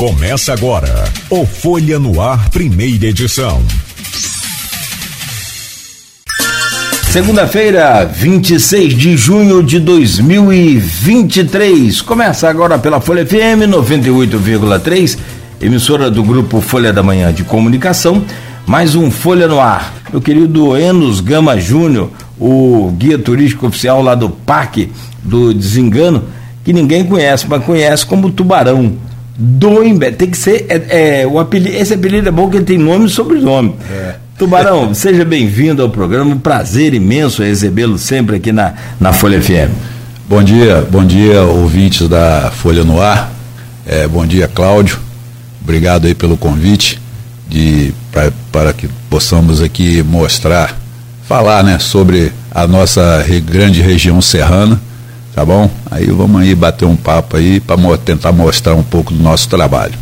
Começa agora o Folha no Ar, primeira edição. Segunda-feira, 26 de junho de 2023. Começa agora pela Folha FM 98,3, emissora do grupo Folha da Manhã de Comunicação, mais um Folha no Ar. Meu querido Enos Gama Júnior, o guia turístico oficial lá do Parque do Desengano, que ninguém conhece, mas conhece como Tubarão do Imbé. Tem que ser, o apelido, esse apelido é bom que ele tem nome e sobrenome. Tubarão, seja bem-vindo ao programa, um prazer imenso recebê-lo sempre aqui na Folha FM. Bom dia ouvintes da Folha no Ar, bom dia Cláudio, obrigado aí pelo convite para que possamos aqui falar, né, sobre a nossa grande região serrana, tá bom? Aí vamos aí bater um papo aí para tentar mostrar um pouco do nosso trabalho.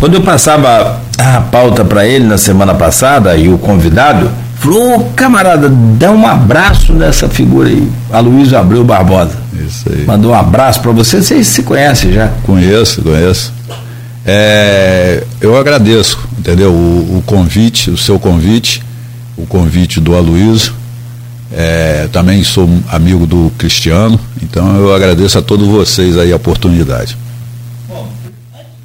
Quando eu passava a pauta para ele na semana passada, e o convidado falou: camarada, dá um abraço nessa figura aí, Aloysio Abreu Barbosa. Isso aí. Mandou um abraço para você, vocês se conhecem já? Conheço. Eu agradeço, entendeu? O convite, o seu convite, o convite do Aloysio. Também sou amigo do Cristiano, então eu agradeço a todos vocês aí a oportunidade.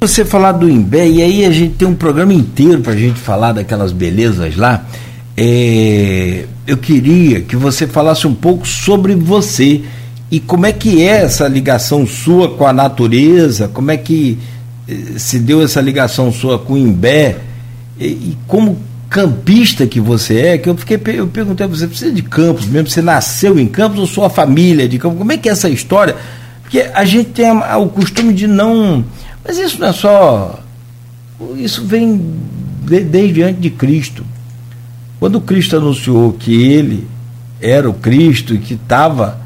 Você falar do Imbé, e aí a gente tem um programa inteiro para a gente falar daquelas belezas lá. Eu queria que você falasse um pouco sobre você e como é que é essa ligação sua com a natureza, como é que se deu essa ligação sua com o Imbé e como campista que você é, que eu perguntei para você: precisa de Campos mesmo? Você nasceu em Campos ou sua família é de Campos? Como é que é essa história? Porque a gente tem o costume de não... Mas isso não é só... Isso vem desde antes de Cristo. Quando Cristo anunciou que ele era o Cristo e que estava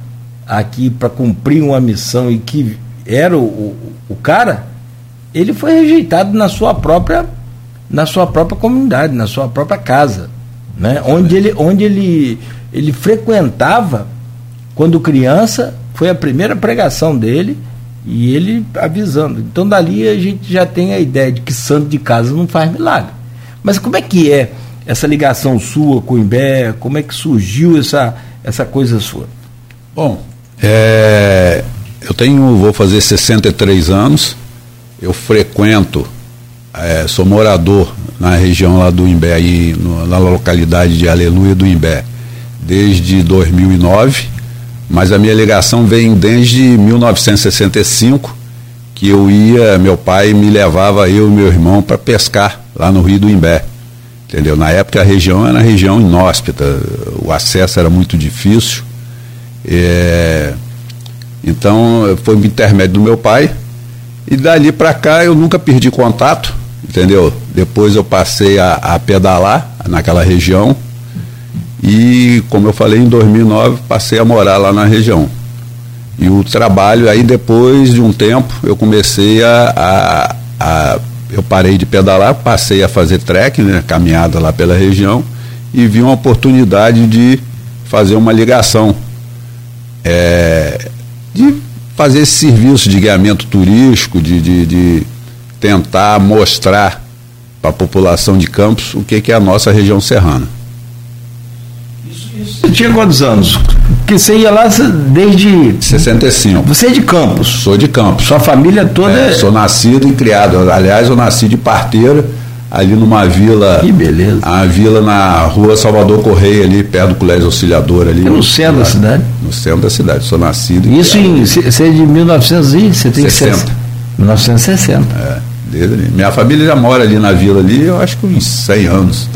aqui para cumprir uma missão e que era o cara, ele foi rejeitado na sua própria comunidade, na sua própria casa, né? Onde ele frequentava quando criança, foi a primeira pregação dele, e ele avisando. Então dali a gente já tem a ideia de que santo de casa não faz milagre. Mas como é que é essa ligação sua com o Imbé? Como é que surgiu essa coisa sua? Bom, eu vou fazer 63 anos, eu frequento, sou morador na região lá do Imbé, aí na localidade de Aleluia do Imbé, desde 2009. Mas a minha ligação vem desde 1965, que meu pai me levava, eu e meu irmão, para pescar lá no Rio do Imbé, entendeu? Na época a região era uma região inóspita, o acesso era muito difícil, então foi um intermédio do meu pai, e dali para cá eu nunca perdi contato, entendeu? Depois eu passei a pedalar naquela região, e como eu falei, em 2009 passei a morar lá na região, e o trabalho aí, depois de um tempo, eu comecei eu parei de pedalar, passei a fazer trekking, né, caminhada lá pela região, e vi uma oportunidade de fazer uma ligação, de fazer esse serviço de guiamento turístico, de tentar mostrar para a população de Campos o que é a nossa região serrana. Você tinha quantos anos? Porque você ia lá desde... 65. Você é de Campos? Sou de Campos. Sua família toda Sou nascido e criado. Aliás, eu nasci de parteira, ali numa vila... Que beleza. A vila na rua Salvador Correia, ali, perto do Colégio Auxiliador, ali. É no centro da cidade? No centro da cidade, sou nascido e isso criado. Você é de 1960? 1960. Minha família já mora ali na vila, ali, eu acho que uns 100 anos.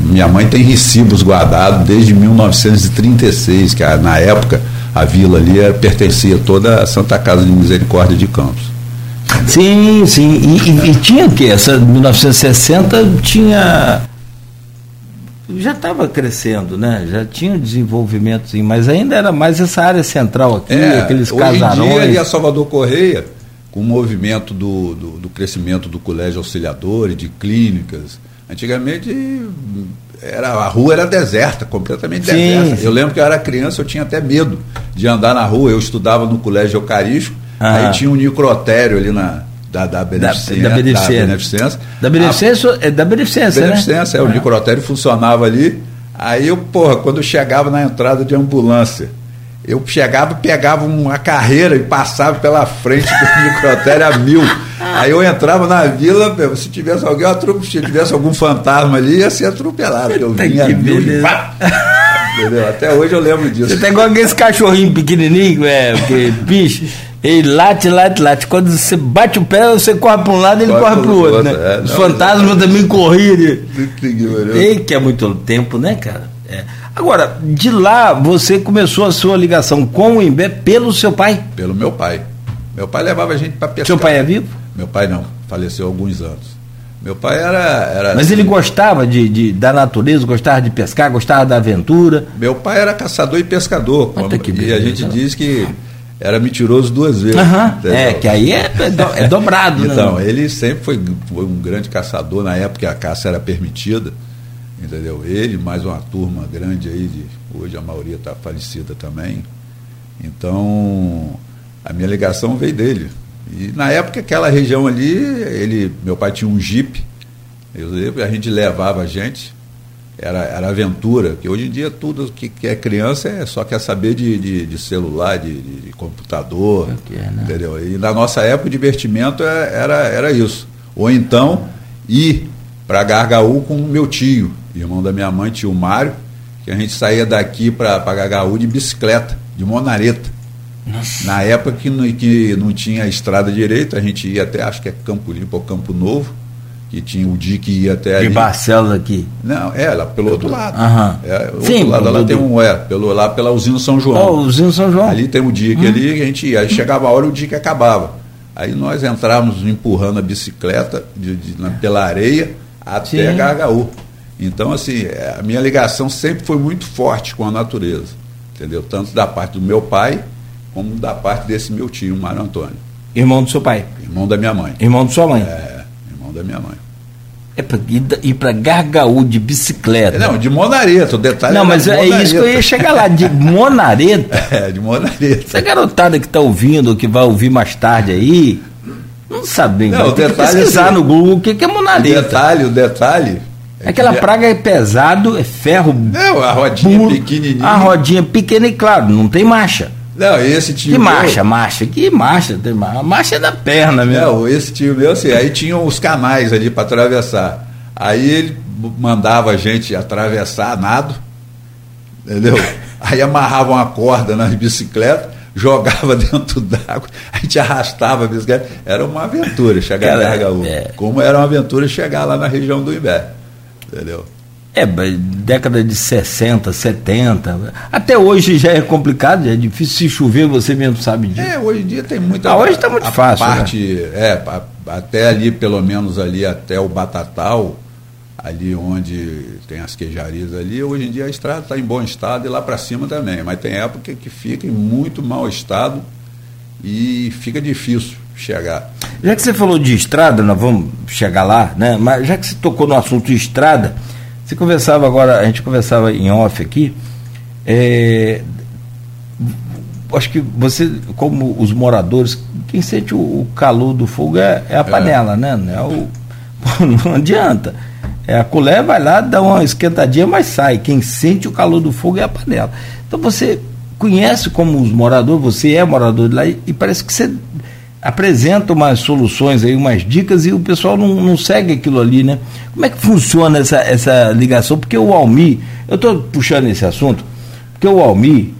Minha mãe tem recibos guardados desde 1936, que na época a vila ali pertencia toda à Santa Casa de Misericórdia de Campos. Sim. E tinha o quê? Essa 1960 tinha... Já estava crescendo, né? Já tinha um desenvolvimento, mas ainda era mais essa área central aqui, aqueles casarões. Hoje em dia ali a Salvador Correia, com o movimento do crescimento do Colégio Auxiliador e de clínicas... Antigamente a rua era deserta, completamente deserta. Eu lembro que eu era criança, eu tinha até medo de andar na rua. Eu estudava no Colégio Eucarístico, aí tinha um necrotério ali da beneficência, né? O Nicorotério funcionava ali. Aí eu, quando eu chegava na entrada de ambulância, eu chegava, pegava uma carreira e passava pela frente do Nicorotério a mil. Aí eu entrava na vila, se tivesse alguém, eu atropelava, se tivesse algum fantasma ali, ia ser atropelado. Eu vinha a mil e pá! Entendeu? Até hoje eu lembro disso. Você tá igual esse cachorrinho pequenininho, porque, bicho, ele late. Quando você bate o pé, você corre para um lado e ele corre para o outro, né? Os fantasmas também corriam. Tem que é muito tempo, né, cara? É. Agora, de lá, você começou a sua ligação com o Imbé pelo seu pai? Pelo meu pai. Meu pai levava a gente para pescar. Seu pai é vivo? Meu pai não, faleceu há alguns anos. Meu pai era mas ele gostava da natureza, gostava de pescar, gostava da aventura. Meu pai era caçador e pescador. E a gente diz que era mentiroso duas vezes. Uhum. É, que aí é dobrado. Então, né? Ele sempre foi um grande caçador. Na época a caça era permitida. Entendeu? Ele, mais uma turma grande aí, hoje a maioria está falecida também. Então, a minha ligação veio dele. E na época, aquela região ali, meu pai tinha um jipe, a gente levava a gente, era aventura, que hoje em dia tudo que é criança só quer saber de celular, de computador, né? Entendeu? E na nossa época o divertimento era isso. Ou então, ir para Gargaú com o meu tio, irmão da minha mãe, tio Mário, que a gente saía daqui para Gargaú de bicicleta, de monareta. Nossa. Na época que não tinha estrada direito, a gente ia até, acho que é Campo Limpo ou Campo Novo, que tinha o dia que ia até ali. De Barcelos aqui? Não, lá pelo outro lado. Uhum. Sim, outro lado, lá tem lá pela Usina São João. Usina São João. Ali tem o dia que ali a gente ia, aí chegava a hora o dia que acabava. Aí nós entrávamos empurrando a bicicleta pela areia até Gargaú. Então, assim, a minha ligação sempre foi muito forte com a natureza, entendeu? Tanto da parte do meu pai, como da parte desse meu tio, Mário Antônio. Irmão do seu pai? Irmão da minha mãe. Irmão da sua mãe? É, irmão da minha mãe. É pra ir para Gargaú de bicicleta? Não, de monareta, o detalhe. Não, mas é isso que eu ia chegar lá, de monareta. De monareta. Essa garotada que está ouvindo, que vai ouvir mais tarde aí, não sabe bem. Não, tem que pesquisar no Google o que é monareta. O detalhe... Aquela praga é pesado, é ferro... Não, a rodinha pequenininha. A rodinha pequena e, claro, não tem marcha. Não, esse tio. A marcha é da perna mesmo. Não, esse tio meu, assim, aí tinham os canais ali para atravessar. Aí ele mandava a gente atravessar nado, entendeu? Aí amarrava uma corda nas bicicletas, jogava dentro d'água, a gente arrastava a bicicleta. Era uma aventura chegar lá em Gargaú. Como era uma aventura chegar lá na região do Imbé, entendeu? Década de 60, 70, até hoje já é complicado, já é difícil, se chover você mesmo sabe disso. Hoje em dia tem muita... hoje está muito fácil. Parte, né? Até ali, pelo menos ali até o Batatal, ali onde tem as queijarias ali, hoje em dia a estrada está em bom estado e lá para cima também, mas tem época que fica em muito mau estado e fica difícil chegar. Já que você falou de estrada, nós vamos chegar lá, né? Mas já que você tocou no assunto de estrada, você conversava agora, a gente conversava em off aqui, acho que você, como os moradores, quem sente o calor do fogo é a panela, né? Não adianta. A colher vai lá, dá uma esquentadinha, mas sai. Quem sente o calor do fogo é a panela. Então você conhece como os moradores, você é morador de lá e parece que você apresenta umas soluções aí, umas dicas, e o pessoal não segue aquilo ali, né? Como é que funciona essa ligação? Porque o Almir, eu estou puxando esse assunto, porque o Almir,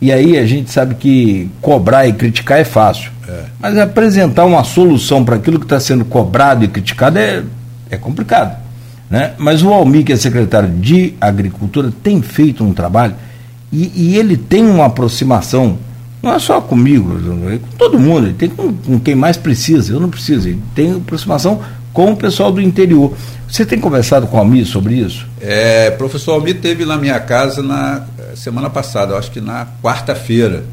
e aí a gente sabe que cobrar e criticar é fácil, mas apresentar uma solução para aquilo que está sendo cobrado e criticado é complicado, né? Mas o Almir, que é secretário de Agricultura, tem feito um trabalho e ele tem uma aproximação. Não é só comigo, é com todo mundo, ele tem com quem mais precisa, eu não preciso, ele tem aproximação com o pessoal do interior. Você tem conversado com o Almir sobre isso? Professor Almir esteve na minha casa na semana passada, acho que na quarta-feira.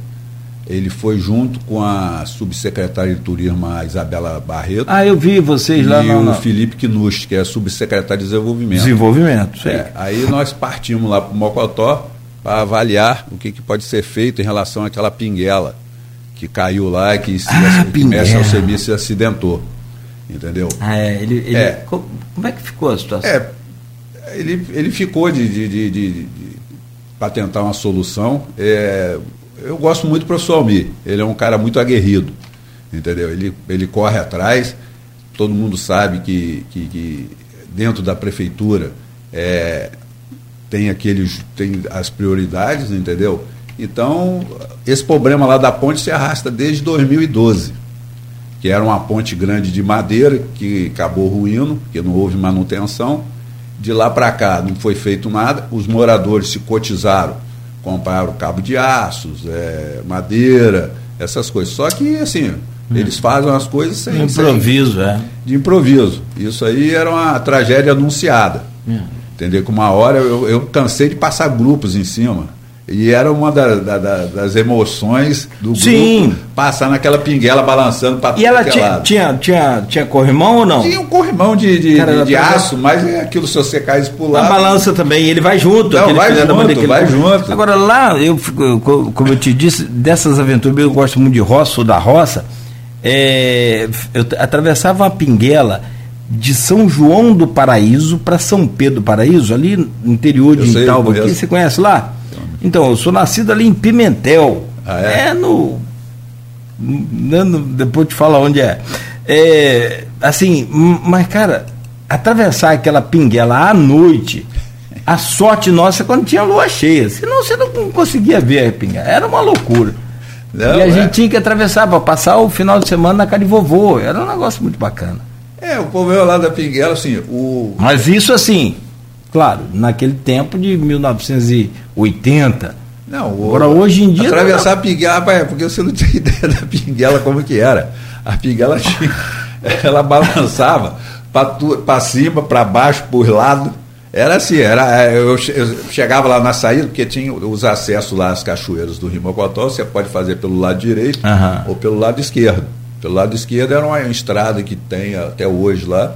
Ele foi junto com a subsecretária de turismo, a Isabela Barreto. Eu vi vocês lá. E o Felipe Knust, que é subsecretário de desenvolvimento. Desenvolvimento, sim. Aí nós partimos lá para o Mocotó, para avaliar o que pode ser feito em relação àquela pinguela que caiu lá e que Mestre Alcemi se acidentou. entendeu? Ah, é. Como é que ficou a situação? Ele ficou de patentar uma solução. Eu gosto muito do professor Almir, ele é um cara muito aguerrido, entendeu? Ele corre atrás, todo mundo sabe que dentro da prefeitura tem as prioridades, entendeu? Então, esse problema lá da ponte se arrasta desde 2012, que era uma ponte grande de madeira, que acabou ruindo, porque não houve manutenção. De lá para cá não foi feito nada, os moradores se cotizaram, compraram cabo de aços, madeira, essas coisas. Só que, assim, eles fazem as coisas sem... De improviso. Isso aí era uma tragédia anunciada. Entendeu? Que uma hora eu cansei de passar grupos em cima. E era uma das emoções do grupo, passar naquela pinguela balançando para tudo. E ela tinha corrimão ou não? Tinha um corrimão de aço, mas aquilo, se você cair pular. A balança também, ele vai junto. Não, vai junto. Agora lá, como eu te disse, dessas aventuras, eu gosto muito de roça, sou da roça, eu atravessava uma pinguela de São João do Paraíso para São Pedro do Paraíso, ali no interior de Itaoca. Você conhece lá? Então, eu sou nascido ali em Pimentel. Depois te falo onde é. Mas, cara, atravessar aquela pinguela à noite, a sorte nossa é quando tinha lua cheia. Senão você não conseguia ver a pinguela. Era uma loucura. Gente tinha que atravessar para passar o final de semana na casa de vovô. Era um negócio muito bacana. O problema lá da pinguela, assim... Mas isso, assim... Claro, naquele tempo de 1980. Agora hoje em dia... Atravessar a pinguela, porque você não tinha ideia da pinguela como que era. A pinguela ela balançava para cima, para baixo, por lado. Era assim, eu chegava lá na saída, porque tinha os acessos lá às cachoeiras do Rio Mocotó, você pode fazer pelo lado direito ou pelo lado esquerdo. Pelo lado esquerdo era uma estrada que tem até hoje lá.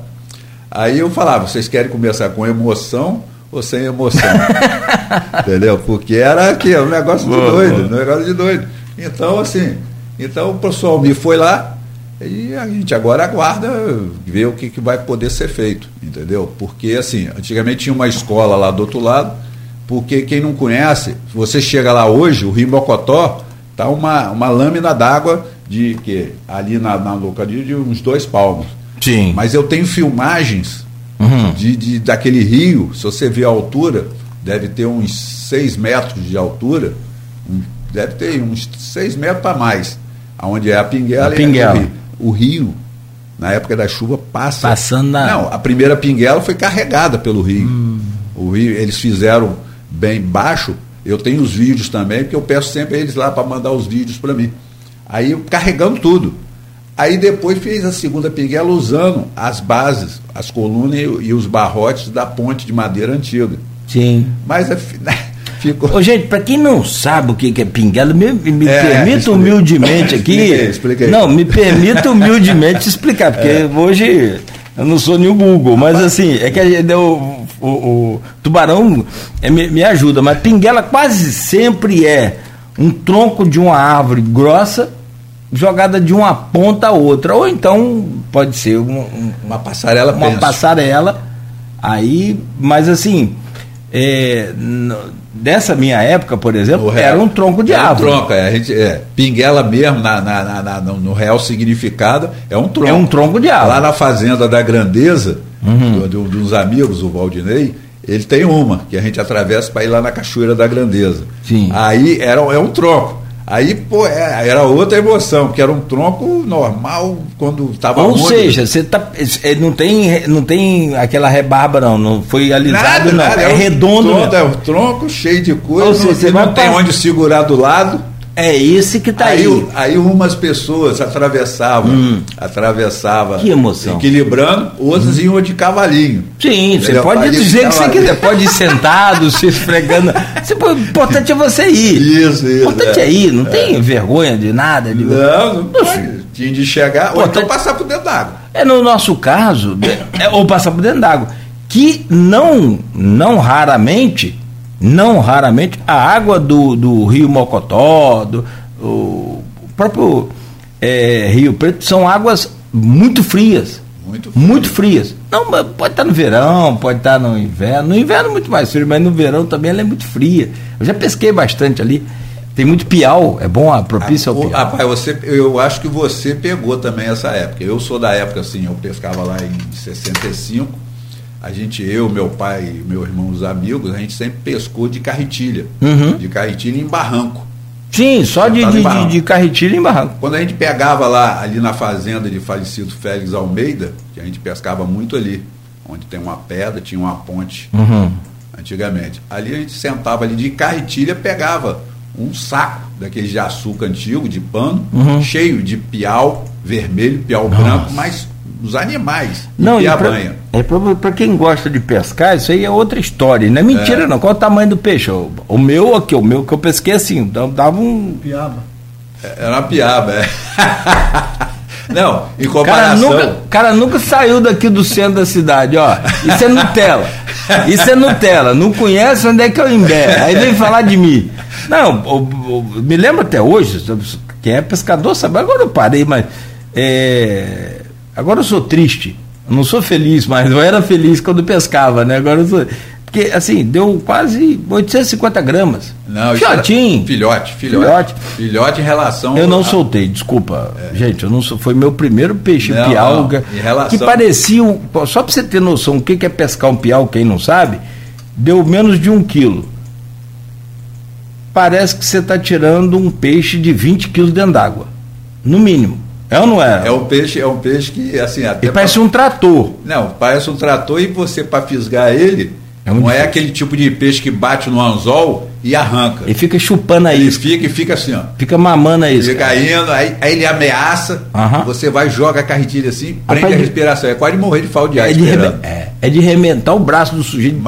Aí eu falava, vocês querem começar com emoção ou sem emoção? Entendeu? Porque era um negócio de doido, Então, o professor Almir foi lá e a gente agora aguarda ver o que vai poder ser feito, entendeu? Porque, antigamente tinha uma escola lá do outro lado, porque quem não conhece, você chega lá hoje, o Rio Mocotó está uma lâmina d'água ali na localidade de uns 2 palmos. Sim. Mas eu tenho filmagens daquele rio, se você ver a altura, deve ter uns 6 metros de altura, deve ter uns 6 metros para mais, onde é a pinguela. O rio, na época da chuva, passando na... Não, a primeira pinguela foi carregada pelo rio. O rio, eles fizeram bem baixo, eu tenho os vídeos também, porque eu peço sempre a eles lá para mandar os vídeos para mim. Aí, carregando tudo. Aí depois fez a segunda pinguela usando as bases, as colunas e os barrotes da ponte de madeira antiga. Sim. Mas ficou... Gente, para quem não sabe o que é pinguela, me permita humildemente aqui... Expliquei. Não, me permita humildemente explicar, porque hoje eu não sou nem o Google, mas que o tubarão me ajuda, mas pinguela quase sempre é um tronco de uma árvore grossa, jogada de uma ponta a outra, ou então pode ser uma passarela, aí, mas dessa minha época, por exemplo, era um tronco de árvore. Pinguela mesmo, no real significado, é um tronco. É um tronco de árvore. Lá na fazenda da Grandeza, dos amigos, o Valdinei, ele tem uma, que a gente atravessa para ir lá na Cachoeira da Grandeza. Sim. Aí é um tronco. Aí, era outra emoção, porque era um tronco normal quando estava... Ou seja, você não tem aquela rebarba, não foi alisado, nada. É redondo. É um tronco cheio de coisa, você não tem onde segurar do lado. É esse que está aí. Aí umas pessoas atravessavam, que emoção. Equilibrando, outras iam de cavalinho. Sim, você pode dizer o que você quiser, pode ir sentado, se esfregando. O importante é você ir. Isso. O importante é ir, não tem vergonha de nada. Não pode. Tinha de chegar, ou então passar por dentro d'água. No nosso caso, ou passar por dentro d'água, que não raramente, a água do Rio Mocotó, o próprio Rio Preto, são águas muito frias. Muito frias. Não, pode estar no verão, pode estar no inverno. No inverno é muito mais frio, mas no verão também ela é muito fria. Eu já pesquei bastante ali. Tem muito piau, é bom, propício ao piau. Rapaz, eu acho que você pegou também essa época. Eu sou da época, assim, eu pescava lá em 65. Eu, meu pai, meu irmão, os amigos, a gente sempre pescou de carretilha. Uhum. De carretilha em barranco. Sim, só de carretilha em barranco. Quando a gente pegava lá, ali na fazenda de falecido Félix Almeida, que a gente pescava muito ali, onde tem uma pedra, tinha uma ponte, uhum, antigamente. Ali a gente sentava ali de carretilha, pegava um saco daquele de açúcar antigo, de pano, uhum, cheio de piau vermelho, piau branco, mas os animais. Não, piabanha. Para quem gosta de pescar, isso aí é outra história. Não é mentira, não. Qual o tamanho do peixe? O meu que eu pesquei assim, dava um... Piaba. Era uma piaba, é. Não, em comparação... O cara nunca saiu daqui do centro da cidade, ó. Isso é Nutella. Não conhece onde é que é o Imbé. Aí vem falar de mim. Não, me lembro até hoje, quem é pescador sabe. Agora eu parei, mas... Agora eu sou triste, eu não sou feliz, mas eu era feliz quando pescava, né? Agora eu sou... Porque, assim, deu quase 850 gramas. Não, filhotinho. Filhote em relação... Eu não soltei, desculpa. É. Gente, foi meu primeiro peixe, piauga. Em relação... Que parecia... Só para você ter noção, o que é pescar um piau, quem não sabe, deu menos de 1 quilo. Parece que você está tirando um peixe de 20 quilos dentro d'água, no mínimo. É ou não é? É um peixe que, assim... Ele parece um trator. Não, parece um trator e você, para fisgar ele, não é aquele tipo de peixe que bate no anzol e arranca. Ele fica chupando a isca. Ele fica assim, ó. Fica mamando a isca. Fica indo, aí ele ameaça, uhum, você vai, joga a carretilha assim, prende a respiração. É quase morrer de falta de ar esperando. É de rementar o braço do sujeito.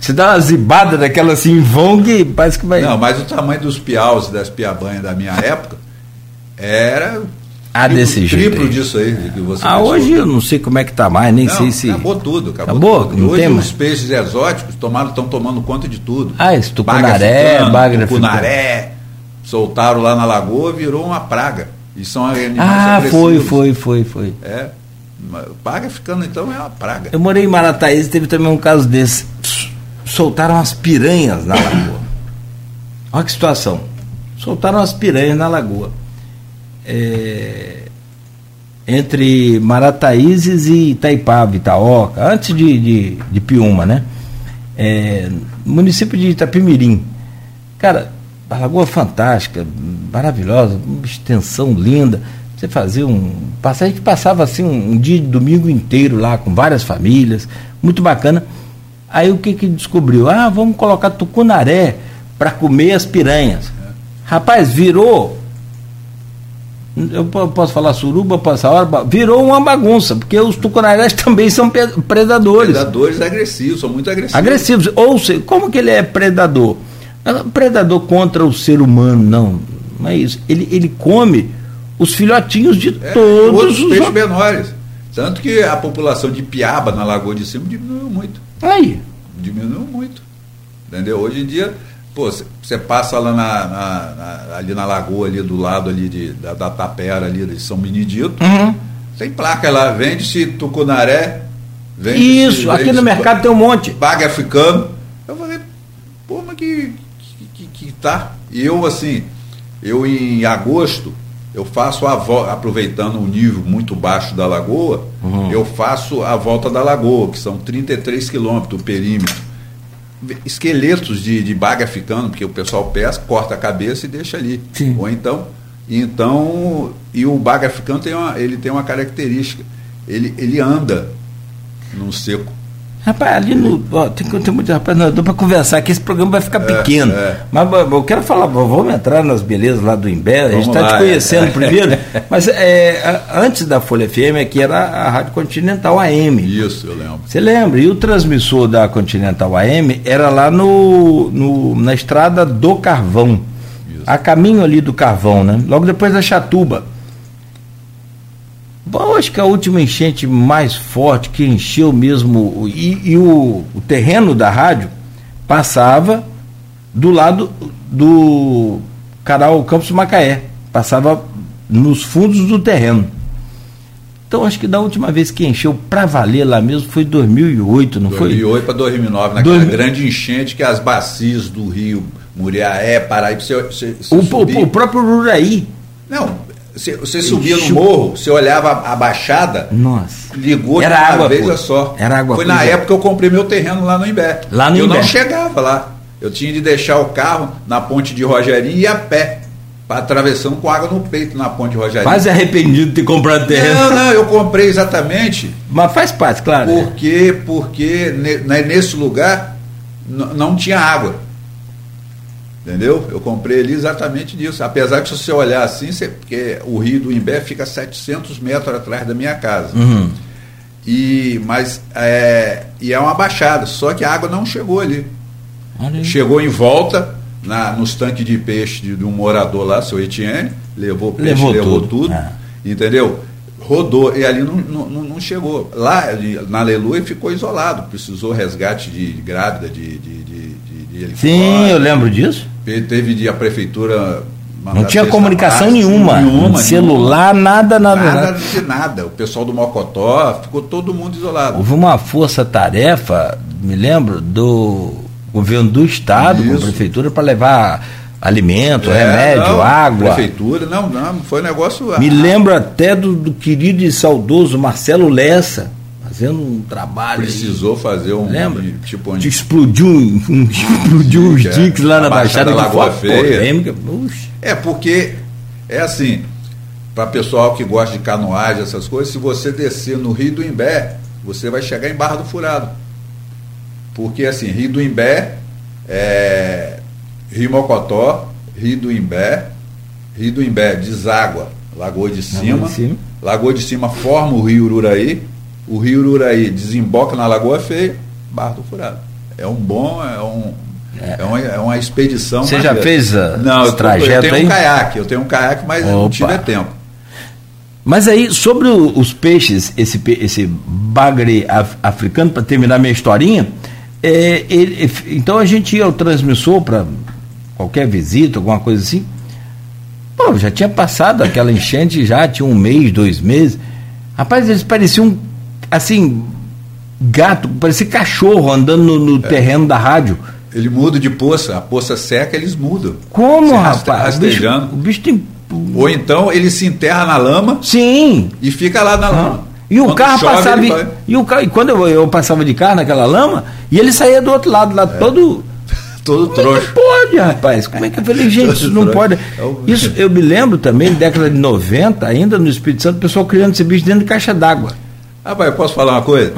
Você dá uma zibada daquela assim, em vão, que parece que vai... Não, mas o tamanho dos piaus e das piabanhas da minha época era... desse jeito. Triplo disso aí. Que você hoje eu não sei como é que tá mais, nem sei se... Acabou tudo. Acabou tudo. Não hoje tem os peixes exóticos estão tomando conta de tudo. Esse tucunaré, soltaram lá na lagoa, virou uma praga. E são animais agressivos. Foi. Praga ficando, então, é uma praga. Eu morei em Marataízes, teve também um caso desse. Soltaram as piranhas na lagoa. Olha que situação. Soltaram as piranhas na lagoa. Entre Marataízes e Itaipava, Itaoca, antes de Piúma, né? Município de Itapimirim. Cara, a lagoa fantástica, maravilhosa, uma extensão linda. Você fazia a gente passava assim um dia de domingo inteiro lá com várias famílias, muito bacana. Aí o que descobriu? Vamos colocar tucunaré para comer as piranhas. Rapaz, virou... Eu posso falar suruba, virou uma bagunça, porque os tucunarés também são predadores. Predadores agressivos, são muito agressivos. Ou seja, como que ele é predador? Predador contra o ser humano, não é isso. Ele come os filhotinhos de todos os peixes menores. Tanto que a população de piaba na Lagoa de Cima diminuiu muito. Aí. Diminuiu muito. Entendeu? Hoje em dia... você passa lá ali na lagoa, ali do lado ali da tapera ali de São Benedito, uhum, tem placa lá, vende-se tucunaré, isso, aqui no mercado tem um monte, paga africano. Eu falei, pô, mas que tá. E eu assim, em agosto eu faço a volta, aproveitando o nível muito baixo da lagoa, uhum, eu faço a volta da lagoa, que são 33 quilômetros o perímetro. Esqueletos de baga ficando, porque o pessoal pesca, corta a cabeça e deixa ali. Sim. Ou então e o baga ficando tem uma característica, ele anda num seco. Rapaz, ali tem muito rapaz, não dá para conversar que esse programa vai ficar pequeno. Mas eu quero falar, vamos entrar nas belezas lá do Imbé, a gente está te conhecendo primeiro, mas antes da Folha FM aqui era a Rádio Continental AM. Isso, eu lembro. Você lembra? E o transmissor da Continental AM era lá na estrada do Carvão. Isso. A caminho ali do Carvão, né? Logo depois da Chatuba. Bom, acho que a última enchente mais forte que encheu mesmo, e o terreno da rádio passava do lado do Caral Campos Macaé, passava nos fundos do terreno. Então, acho que da última vez que encheu para valer lá mesmo foi 2008, não 2008 foi? 2008 para 2009, naquela grande enchente que as bacias do Rio, Muriaé, Paraíba... O próprio Ururaí. Não, você subia no morro, você olhava a baixada... Nossa. Ligou de uma vez, olha só. Era água pura. Foi na época que eu comprei meu terreno lá no Imbé. Lá no Imbé. Eu não chegava lá. Eu tinha de deixar o carro na ponte de Rogerinho e ir a pé. Atravessando com água no peito na ponte Rogério. Quase arrependido de ter comprado terreno. Não, eu comprei exatamente. Mas faz parte, claro. Porque nesse lugar não tinha água. Entendeu? Eu comprei ali exatamente disso. Apesar que se você olhar assim, porque o Rio do Imbé fica a 700 metros atrás da minha casa. Uhum. Mas é uma baixada, só que a água não chegou ali. Chegou em volta... Nos tanques de peixe de um morador lá, seu Etienne, levou peixe, levou tudo. Ah. Entendeu? Rodou, e ali não chegou. Lá, na Aleluia, ficou isolado, precisou resgate de grávida, de helicóptero. Sim, eu lembro disso. Teve a prefeitura... Não tinha comunicação nenhuma, celular, nada. De nada, o pessoal do Mocotó, ficou todo mundo isolado. Houve uma força-tarefa, me lembro, do... governo do estado, isso, com a prefeitura, para levar alimento, remédio, água. Prefeitura, não, foi negócio... Me lembro até do querido e saudoso Marcelo Lessa, fazendo um trabalho... Precisou aí, fazer um... Lembra? Explodiu uns diques lá na Baixada Lagoa Feia. Polêmica. Porque é assim, para pessoal que gosta de canoagem, essas coisas, se você descer no Rio do Imbé, você vai chegar em Barra do Furado. Porque assim, Rio do Imbé, Rio Mocotó, Rio do Imbé deságua, Lagoa de Cima. Lagoa de Cima forma o Rio Ururaí, o Rio Ururaí desemboca na Lagoa Feia, Barra do Furado. É uma expedição. Você já fez esse trajeto aí? Eu tenho um caiaque, mas não tive tempo. Mas aí, sobre os peixes, esse bagre africano, para terminar minha historinha, então a gente ia ao transmissor para qualquer visita, alguma coisa assim. Pô, já tinha passado aquela enchente, já tinha um mês, 2 meses. Rapaz, eles pareciam, assim, gato, parecia cachorro andando no terreno da rádio. Ele muda de poça, a poça seca, eles mudam. Como, rapaz? Rastejando. O bicho tem... Ou então ele se enterra na lama. Sim. E fica lá na lama. E o carro passava. E quando eu passava de carro naquela lama, e ele saía do outro lado, lá todo. Todo trouxa. Não pode, rapaz. Como é que eu falei, gente, isso não pode. Isso eu me lembro também, década de 90, ainda no Espírito Santo, o pessoal criando esse bicho dentro de caixa d'água. Rapaz, eu posso falar uma coisa?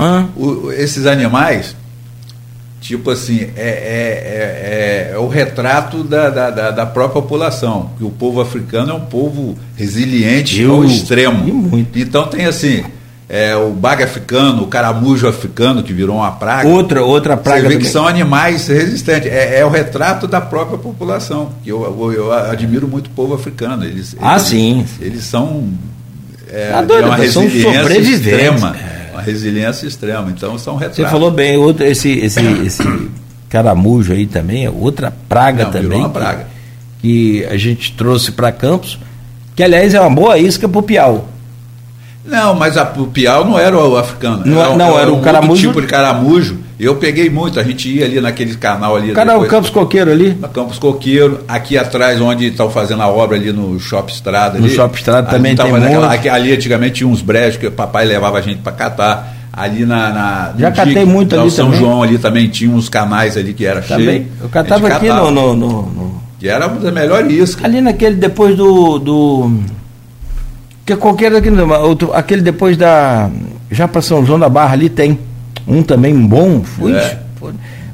Esses animais, tipo assim, é o retrato da própria população, que o povo africano é um povo resiliente ao extremo. E muito. Então tem assim, o bagre africano, o caramujo africano, que virou uma praga. Outra praga. Você vê que são animais resistentes. É o retrato da própria população. Eu admiro muito o povo africano. Sim. Eles são... uma resiliência extrema. Uma resiliência extrema, então são retratos. Você falou bem, esse caramujo aí também é outra praga. Virou uma praga. Que a gente trouxe para Campos, que aliás é uma boa isca para o piau. Não, mas o piau não era o africano. Era o caramujo. Tipo de caramujo. Eu peguei muito, a gente ia ali naquele canal ali. Campos Coqueiro ali? Campos Coqueiro, aqui atrás onde estão fazendo a obra ali no Shopping Estrada. No Shopping Estrada também tem muito. Ali antigamente tinha uns brejos que o papai levava a gente para catar. Ali já catei muito ali também. São João ali também tinha uns canais ali que era cheio. Eu catava aqui no... Que era uma das melhores iscas. Ali naquele depois do... Que qualquer daquele... Aquele depois da... Já para São João da Barra ali tem... Um também bom, foi.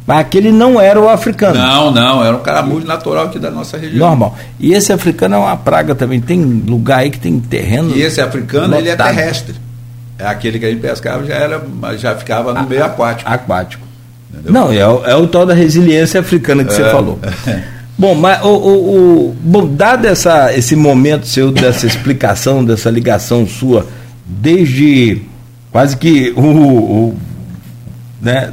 Mas aquele não era o africano. Não, era um caramujo natural aqui da nossa região. Normal. E esse africano é uma praga também, tem lugar aí que tem terreno. E esse africano, lotado. Ele é terrestre. É aquele que a gente pescava, já ficava no meio aquático. Aquático. Entendeu? Não, é o tal da resiliência africana que você falou. Bom, mas dado esse momento seu, dessa explicação, dessa ligação sua, desde quase que né,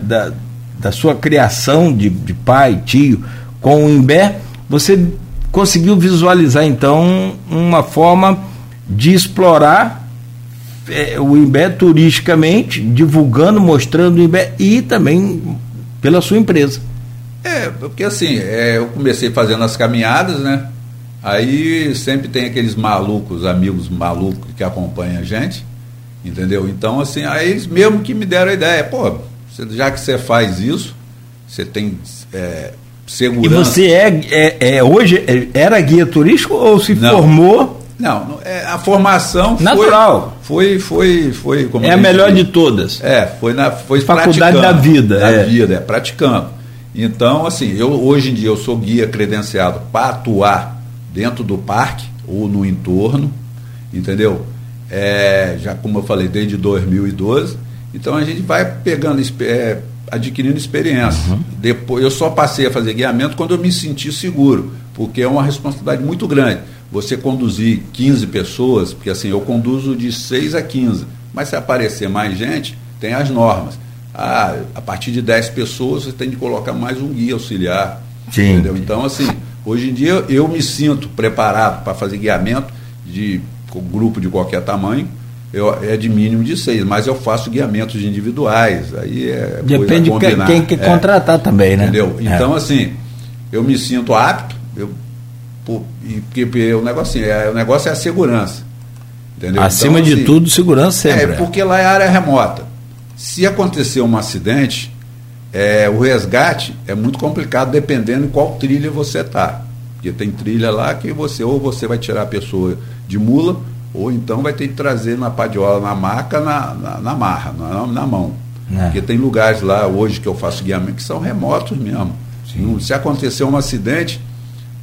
da sua criação de pai, tio, com o Imbé, você conseguiu visualizar então uma forma de explorar o Imbé turisticamente, divulgando, mostrando o Imbé e também pela sua empresa. É, porque assim, eu comecei fazendo as caminhadas, né? Aí sempre tem aqueles malucos, amigos malucos que acompanham a gente, entendeu? Então assim, aí eles mesmo que me deram a ideia, pô, já que você faz isso, você tem segurança. E você hoje era guia turístico ou se formou? Não, a formação natural. Foi como é a melhor de todas. Foi faculdade da vida. Da vida, praticando. Então, assim, hoje em dia eu sou guia credenciado para atuar dentro do parque ou no entorno, entendeu? Já como eu falei, desde 2012. Então a gente vai pegando, adquirindo experiência. Uhum. Depois, eu só passei a fazer guiamento quando eu me senti seguro, porque é uma responsabilidade muito grande. Você conduzir 15 pessoas, porque assim, eu conduzo de 6 a 15, mas se aparecer mais gente, tem as normas. A partir de 10 pessoas, você tem de colocar mais um guia auxiliar. Sim. Entendeu? Então, assim, hoje em dia eu me sinto preparado para fazer guiamento de grupo de qualquer tamanho. É de mínimo de 6, mas eu faço guiamentos individuais. Aí depende de quem quer contratar também, né? Entendeu? Então, assim, eu me sinto apto, porque o negócio é a segurança. Entendeu? Acima de tudo, segurança sempre. Porque lá é área remota. Se acontecer um acidente, o resgate é muito complicado dependendo de qual trilha você está. Porque tem trilha lá que você vai tirar a pessoa de mula, ou então vai ter que trazer na padiola, na maca, na marra, na mão. É. Porque tem lugares lá hoje que eu faço guiamento que são remotos mesmo. Sim. Se acontecer um acidente,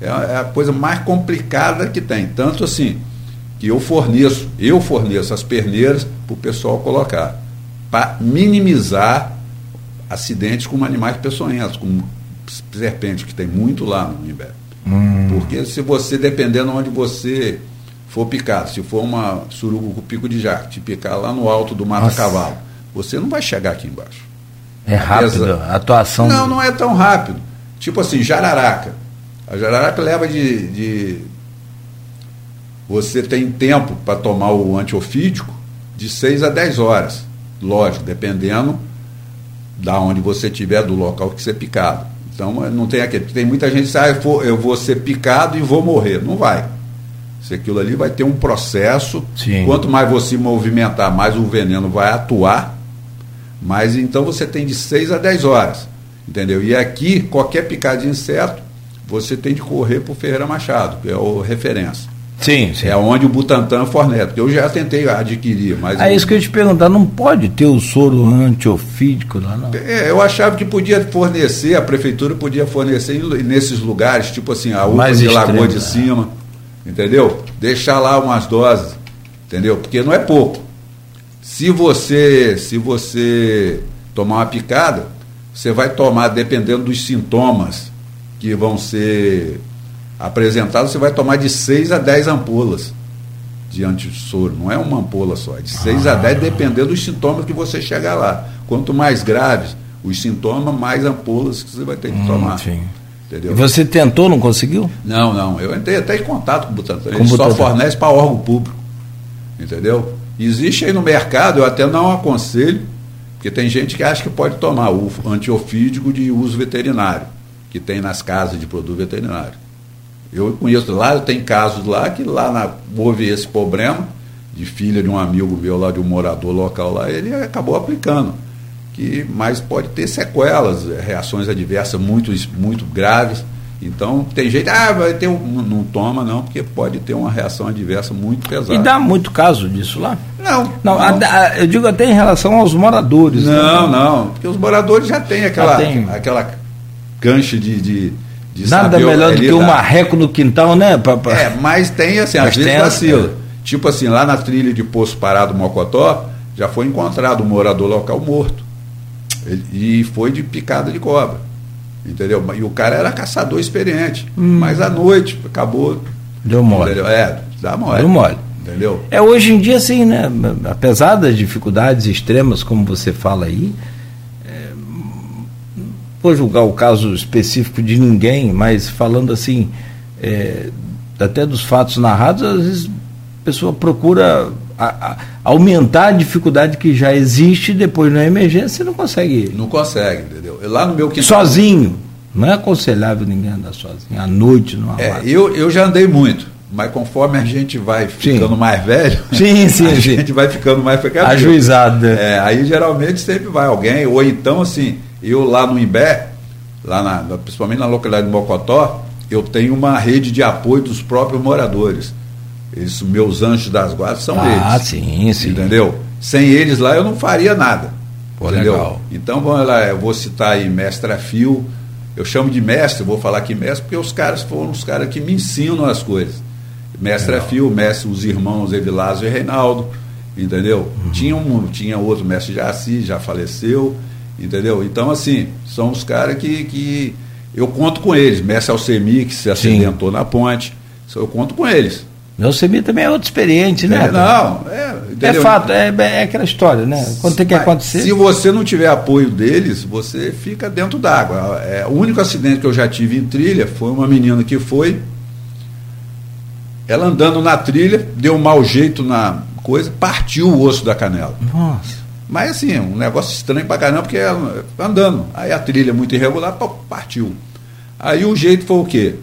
é a coisa mais complicada que tem. Tanto assim, que eu forneço as perneiras para o pessoal colocar, para minimizar acidentes com animais peçonhentos, como serpente, que tem muito lá no Imbé. Porque se você, dependendo onde você for picado, se for uma suruba com pico de jaca, te picar lá no alto do Mata-Cavalo, você não vai chegar aqui embaixo. É rápido a atuação? Não, não é tão rápido. Tipo assim, jararaca. A jararaca leva você tem tempo para tomar o antiofídico de 6 a 10 horas. Lógico, dependendo da onde você estiver, do local que você é picado. Então, não tem aquele. Tem muita gente que diz, eu vou ser picado e vou morrer. Não vai. Se aquilo ali vai ter um processo. Sim. Quanto mais você movimentar, mais o veneno vai atuar, mas então você tem de 6 a 10 horas, entendeu? E aqui, qualquer picada de inseto, você tem de correr para o Ferreira Machado, que é o referência. Sim, sim. É onde o Butantan fornece, porque eu já tentei adquirir, mas isso que eu ia te perguntar, não pode ter o soro antiofídico lá, não? Eu achava que podia fornecer, a prefeitura podia fornecer nesses lugares, tipo assim, a UPA de Lagoa de Cima, entendeu? Deixar lá umas doses, entendeu? Porque não é pouco. Se você tomar uma picada, você vai tomar, dependendo dos sintomas que vão ser apresentados, você vai tomar de 6 a 10 ampolas de antissoro. Não é uma ampola só, é de 6 a 10, dependendo dos sintomas que você chegar lá. Quanto mais graves os sintomas, mais ampolas que você vai ter que tomar. Sim. Entendeu? E você tentou, não conseguiu? Não, eu entrei até em contato com o Butantan. Ele só fornece para órgão público, entendeu? Existe aí no mercado, eu até não aconselho, porque tem gente que acha que pode tomar o antiofídico de uso veterinário, que tem nas casas de produto veterinário. Eu conheço lá, eu tenho casos lá que houve esse problema de filha de um amigo meu lá, de um morador local lá, ele acabou aplicando. Mas pode ter sequelas, reações adversas muito, muito graves. Então tem jeito, vai ter não toma não, porque pode ter uma reação adversa muito pesada. E dá muito caso disso lá? Não. Eu digo até em relação aos moradores. Não, porque os moradores já têm aquela cancha de nada melhor do que um marreco no quintal, né? Mas tem assim, às vezes vacila. Tipo assim, lá na trilha de Poço Parado Mocotó, já foi encontrado um morador local morto. E foi de picada de cobra, entendeu? E o cara era caçador experiente, mas à noite acabou. Deu mole. Entendeu? Deu mole. Entendeu? Hoje em dia, assim, né? Apesar das dificuldades extremas, como você fala aí, vou julgar o caso específico de ninguém, mas falando assim, até dos fatos narrados, às vezes pessoa procura aumentar a dificuldade que já existe, depois na emergência não consegue. Não consegue, entendeu? Lá no meu quintal, sozinho. Não é aconselhável ninguém andar sozinho, à noite numa mata. Eu já andei muito, mas conforme a gente vai ficando mais velho, a gente vai ficando mais ajuizado. É, aí geralmente sempre vai alguém, ou então assim, eu lá no Imbé, lá principalmente na localidade de Mocotó, eu tenho uma rede de apoio dos próprios moradores. Eles, meus anjos das guardas são eles. Ah, sim, sim. Entendeu? Sem eles lá eu não faria nada. Pô, entendeu? Legal. Então vamos lá, eu vou citar aí Mestre Afio. Eu chamo de mestre, vou falar aqui mestre, porque os caras foram os caras que me ensinam as coisas. Mestre Afio, mestre, os irmãos Evilásio e Reinaldo, entendeu? Uhum. Tinha outro mestre Jaci, já faleceu, entendeu? Então, assim, são os caras que eu conto com eles. Mestre Alcemi, que se acidentou na ponte, eu conto com eles. Meu Alcemi também é outro experiente, né? É fato, é aquela história, né? Quando tem que acontecer. Se você não tiver apoio deles, você fica dentro d'água. O único acidente que eu já tive em trilha foi uma menina que foi. Ela andando na trilha, deu um mau jeito na coisa, partiu o osso da canela. Nossa. Mas assim, um negócio estranho pra caramba, porque ela andando. Aí a trilha muito irregular, partiu. Aí o jeito foi o quê?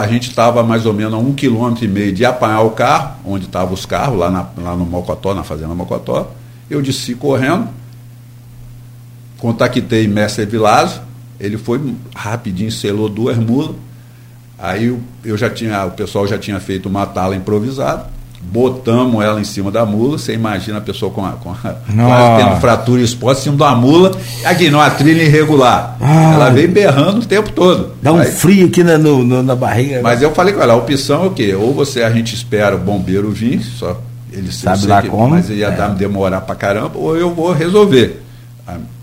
A gente estava mais ou menos a 1,5 km de apanhar o carro, onde estavam os carros, lá no Mocotó, na fazenda Mocotó. Eu desci correndo, contactei mestre Vilásio, ele foi rapidinho, selou 2 mulas. Aí o pessoal já tinha feito uma tala improvisada, botamos ela em cima da mula. Você imagina a pessoa quase tendo fratura exposta em cima da mula, aqui numa trilha irregular. Ela veio berrando o tempo todo. Dá um frio aqui na barriga. Mas eu falei com ela, a opção é o quê? Ou a gente espera o bombeiro vir, só ele sabe lá como, mas ia demorar pra caramba, ou eu vou resolver.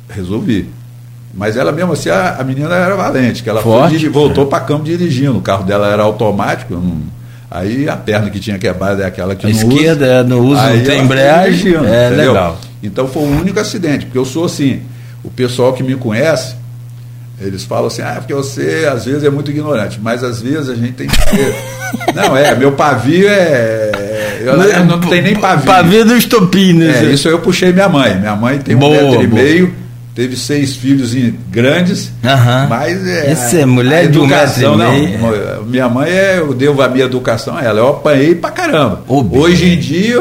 Resolvi. Mas ela mesmo assim, a menina era valente, que ela voltou para campo dirigindo. O carro dela era automático, aí a perna que tinha quebrada é aquela que a não esquerda, usa. Não usa, aí não tem embreagem. É legal. Então foi o único acidente, porque eu sou assim, o pessoal que me conhece, eles falam assim, porque você às vezes é muito ignorante, mas às vezes a gente tem que ser. Não, meu pavio eu não tenho nem pavio. Pavio do estopim, né? Isso eu puxei minha mãe. Minha mãe tem 1,5 m. Teve 6 filhos grandes, mas essa é mulher de 1,5 m. Não, minha mãe, eu devo a minha educação a ela. Eu apanhei pra caramba. Hoje em dia,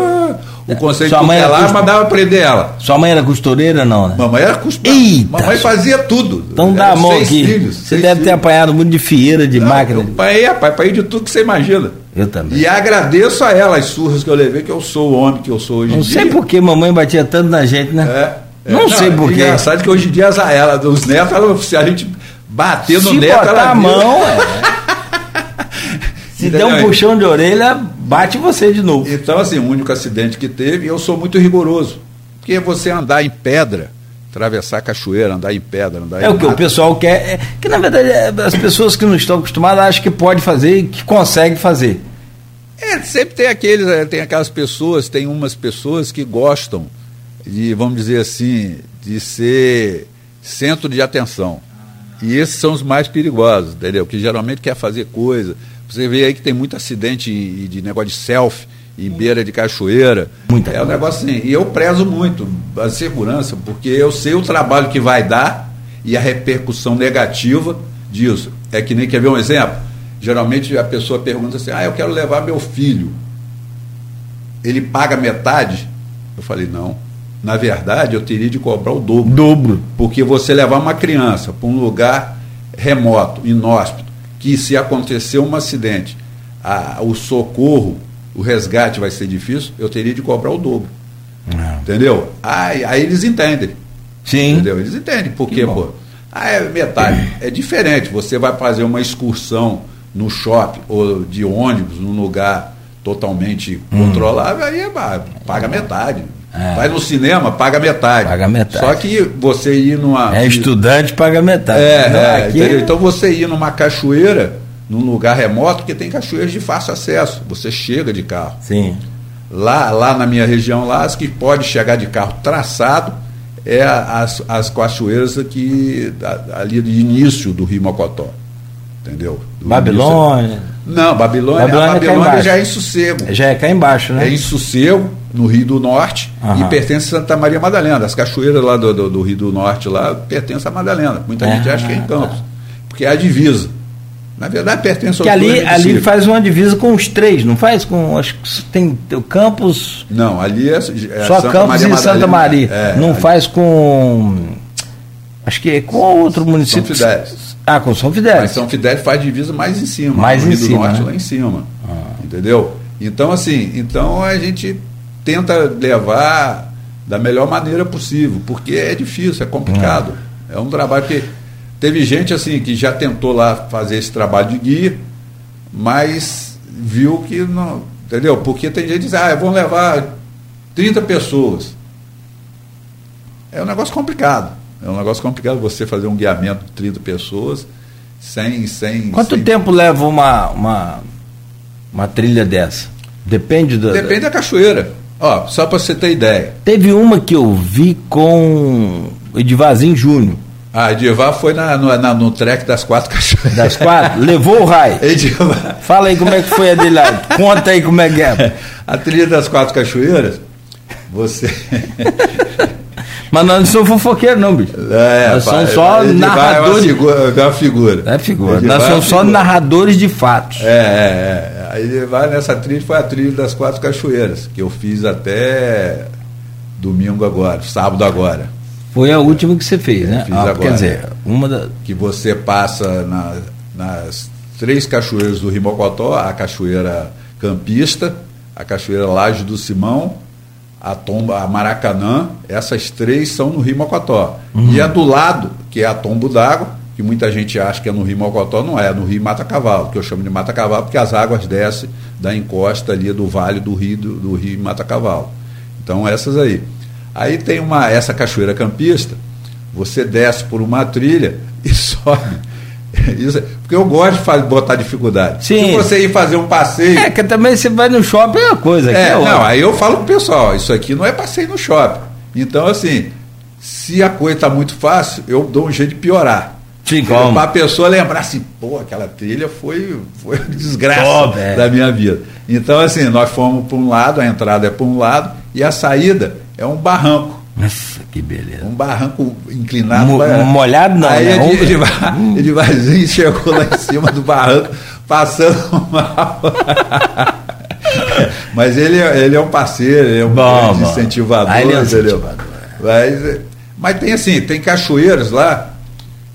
o conselho tutelar mandava prender ela. Sua mãe era costureira, não, né? Mamãe era costureira. Eita! Mamãe fazia tudo. Então dá a mão aqui. Você deve ter apanhado muito de fieira, de máquina. Eu apanhei de tudo que você imagina. Eu também. E agradeço a ela as surras que eu levei, que eu sou o homem que eu sou hoje em dia. Não sei por que mamãe batia tanto na gente, né? Não sei por quê. É engraçado que hoje em dia os netos, se a gente bater no neto, ela botar a mão, se der um puxão de orelha, bate você de novo. Então, assim, o único acidente que teve, e eu sou muito rigoroso, porque você andar em pedra, atravessar a cachoeira, andar em pedra, andar em o pessoal quer, que na verdade as pessoas que não estão acostumadas acham que pode fazer e que consegue fazer. Sempre tem aquelas pessoas, tem umas pessoas que gostam de, vamos dizer assim, de ser centro de atenção. E esses são os mais perigosos, entendeu? Que geralmente quer fazer coisa. Você vê aí que tem muito acidente de negócio de selfie, em beira de cachoeira. Um negócio assim. E eu prezo muito a segurança, porque eu sei o trabalho que vai dar e a repercussão negativa disso. É que nem, quer ver um exemplo? Geralmente a pessoa pergunta assim, eu quero levar meu filho. Ele paga metade? Eu falei, não. Na verdade, eu teria de cobrar o dobro. Porque você levar uma criança para um lugar remoto, inóspito, que se acontecer um acidente, o socorro, o resgate vai ser difícil, eu teria de cobrar o dobro. Entendeu? Aí eles entendem. Sim. Entendeu? Eles entendem. Porque, é metade. É diferente. Você vai fazer uma excursão no shopping ou de ônibus, num lugar totalmente controlável, aí paga metade. Vai no cinema, paga metade. Só que você ir numa... estudante, paga metade. Entendeu? Então você ir numa cachoeira, num lugar remoto, porque tem cachoeiras de fácil acesso. Você chega de carro. Sim. Lá na minha região, as que pode chegar de carro traçado é as cachoeiras ali do início do Rio Mocotó. Entendeu? Babilônia. Não, Babilônia já é em sossego. Já é cá embaixo, né? É em sossego, no Rio do Norte, e pertence a Santa Maria Madalena. As cachoeiras lá do Rio do Norte lá pertencem a Madalena. Muita gente acha que é em Campos, porque é a divisa. Na verdade, pertence ao município. Porque ali faz uma divisa com os três, não faz? Acho que tem o Campos... Não, ali é só Santa Campos Maria e Madalena. Santa Maria. É, não ali. Faz com... Acho que é com outro município... São Fidélis. Ah, com São Fidélis. Mas São Fidélis faz divisa mais em cima. Mais em cima. Rio do Norte, né? Lá em cima. Entendeu? Então, assim, a gente tenta levar da melhor maneira possível, porque é difícil, é complicado. É um trabalho que... Teve gente assim que já tentou lá fazer esse trabalho de guia, mas viu que não. Entendeu? Porque tem gente que diz, vão levar 30 pessoas. É um negócio complicado. É um negócio complicado você fazer um guiamento de 30 pessoas sem. Quanto tempo leva uma trilha dessa? Depende da cachoeira. Ó, só para você ter ideia. Teve uma que eu vi com Edivazinho Júnior. Ah, Edivar foi no trek das 4 cachoeiras. Das 4? Levou o raio. Edivar. Fala aí como é que foi a dele lá. Conta aí como é que é. A trilha das 4 cachoeiras, você... Mas nós não somos fofoqueiros não, bicho. Nós somos só narradores. É uma figura. Nós somos só narradores de fatos. A Edivar nessa trilha foi a trilha das 4 cachoeiras, que eu fiz até sábado agora. Foi a última que você fez, né? Agora, quer dizer, que você passa nas 3 cachoeiras do Rio Mocotó, a cachoeira Campista, a cachoeira Laje do Simão, a Maracanã, essas 3 são no Rio Mocotó. E a do lado, que é a Tombo d'Água, que muita gente acha que é no Rio Mocotó, não é, é no Rio Mata-Cavalo, que eu chamo de Mata-Cavalo porque as águas descem da encosta ali do vale do Rio Mata-Cavalo. Então, essas aí. Aí tem essa cachoeira Campista, você desce por uma trilha e sobe. Isso, porque eu gosto de botar dificuldade. Sim. Se você ir fazer um passeio... É, que também você vai no shopping é uma coisa. Aí eu falo pro pessoal, isso aqui não é passeio no shopping. Então, assim, se a coisa tá muito fácil, eu dou um jeito de piorar. Para a pessoa lembrar assim, aquela trilha foi uma desgraça da minha vida. Então, assim, nós fomos para um lado, a entrada é para um lado e a saída... É um barranco. Nossa, que beleza. Um barranco inclinado. Molhado não. Aí Edivarzinho chegou lá em cima do barranco, passando mal. Mas ele é um parceiro, ele é um grande incentivador. Ele é um incentivador. Mas tem cachoeiras lá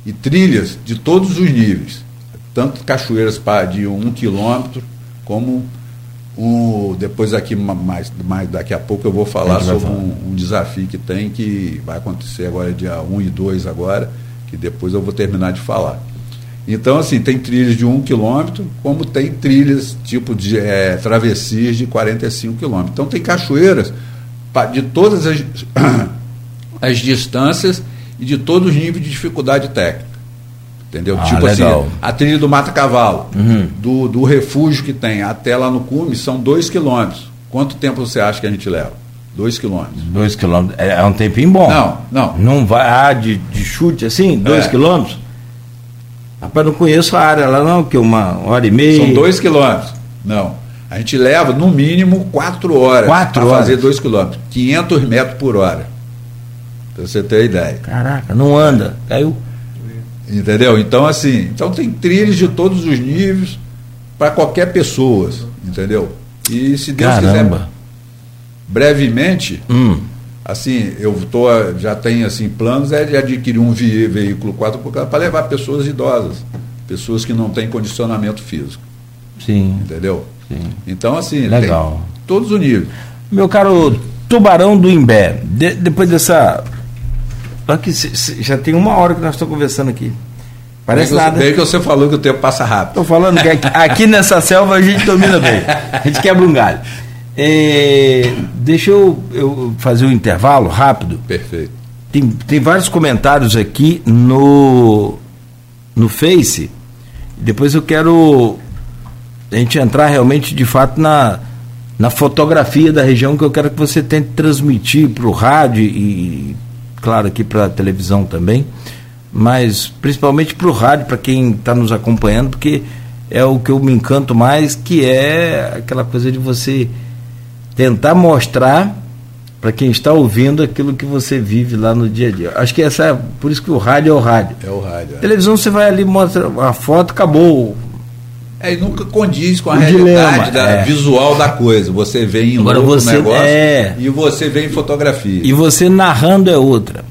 e trilhas de todos os níveis. Tanto cachoeiras de 1 quilômetro como... Depois aqui, mais daqui a pouco eu vou falar sobre um desafio que tem, que vai acontecer agora dia 1 e 2 agora, que depois eu vou terminar de falar. Então, assim, tem trilhas de 1 quilômetro, como tem trilhas tipo de travessias de 45 quilômetros. Então tem cachoeiras de todas as distâncias e de todos os níveis de dificuldade técnica. Entendeu? Legal. Assim, a trilha do Mata-Cavalo, do refúgio que tem até lá no cume, são 2 quilômetros. Quanto tempo você acha que a gente leva? 2 quilômetros. 2 quilômetros. É um tempinho bom. Não. Não vai de chute assim? 2 quilômetros? Rapaz, não conheço a área lá não, que 1 hora e meia. São 2 quilômetros. Não. A gente leva, no mínimo, 4 horas para fazer 2 quilômetros. 500 metros por hora. Pra você ter ideia. Caraca, não anda. Caiu. Entendeu? Então, assim, tem trilhas de todos os níveis para qualquer pessoa, entendeu? E se Deus quiser, brevemente, assim, já tenho assim, planos de adquirir um veículo 4x4 para levar pessoas idosas, pessoas que não têm condicionamento físico. Sim. Entendeu? Sim. Então, assim, legal. Tem todos os níveis. Meu caro Tubarão do Imbé, depois dessa... Que já tem 1 hora que nós estamos conversando aqui. Parece nada. Bem que você falou que o tempo passa rápido. Estou falando que aqui nessa selva a gente domina bem. A gente quebra um galho. Deixa eu fazer um intervalo rápido. Perfeito. Tem vários comentários aqui no Face. Depois eu quero a gente entrar realmente de fato na fotografia da região, que eu quero que você tente transmitir para o rádio e claro, aqui para a televisão também, mas principalmente para o rádio, para quem está nos acompanhando, porque é o que eu me encanto mais, que é aquela coisa de você tentar mostrar para quem está ouvindo aquilo que você vive lá no dia a dia. Acho que essa é, por isso que o rádio é o rádio. É o rádio. É. Televisão você vai ali, mostra a foto, acabou. É, e nunca condiz com a realidade visual da coisa. Você vê em um negócio e você vê em fotografia. E você narrando é outra.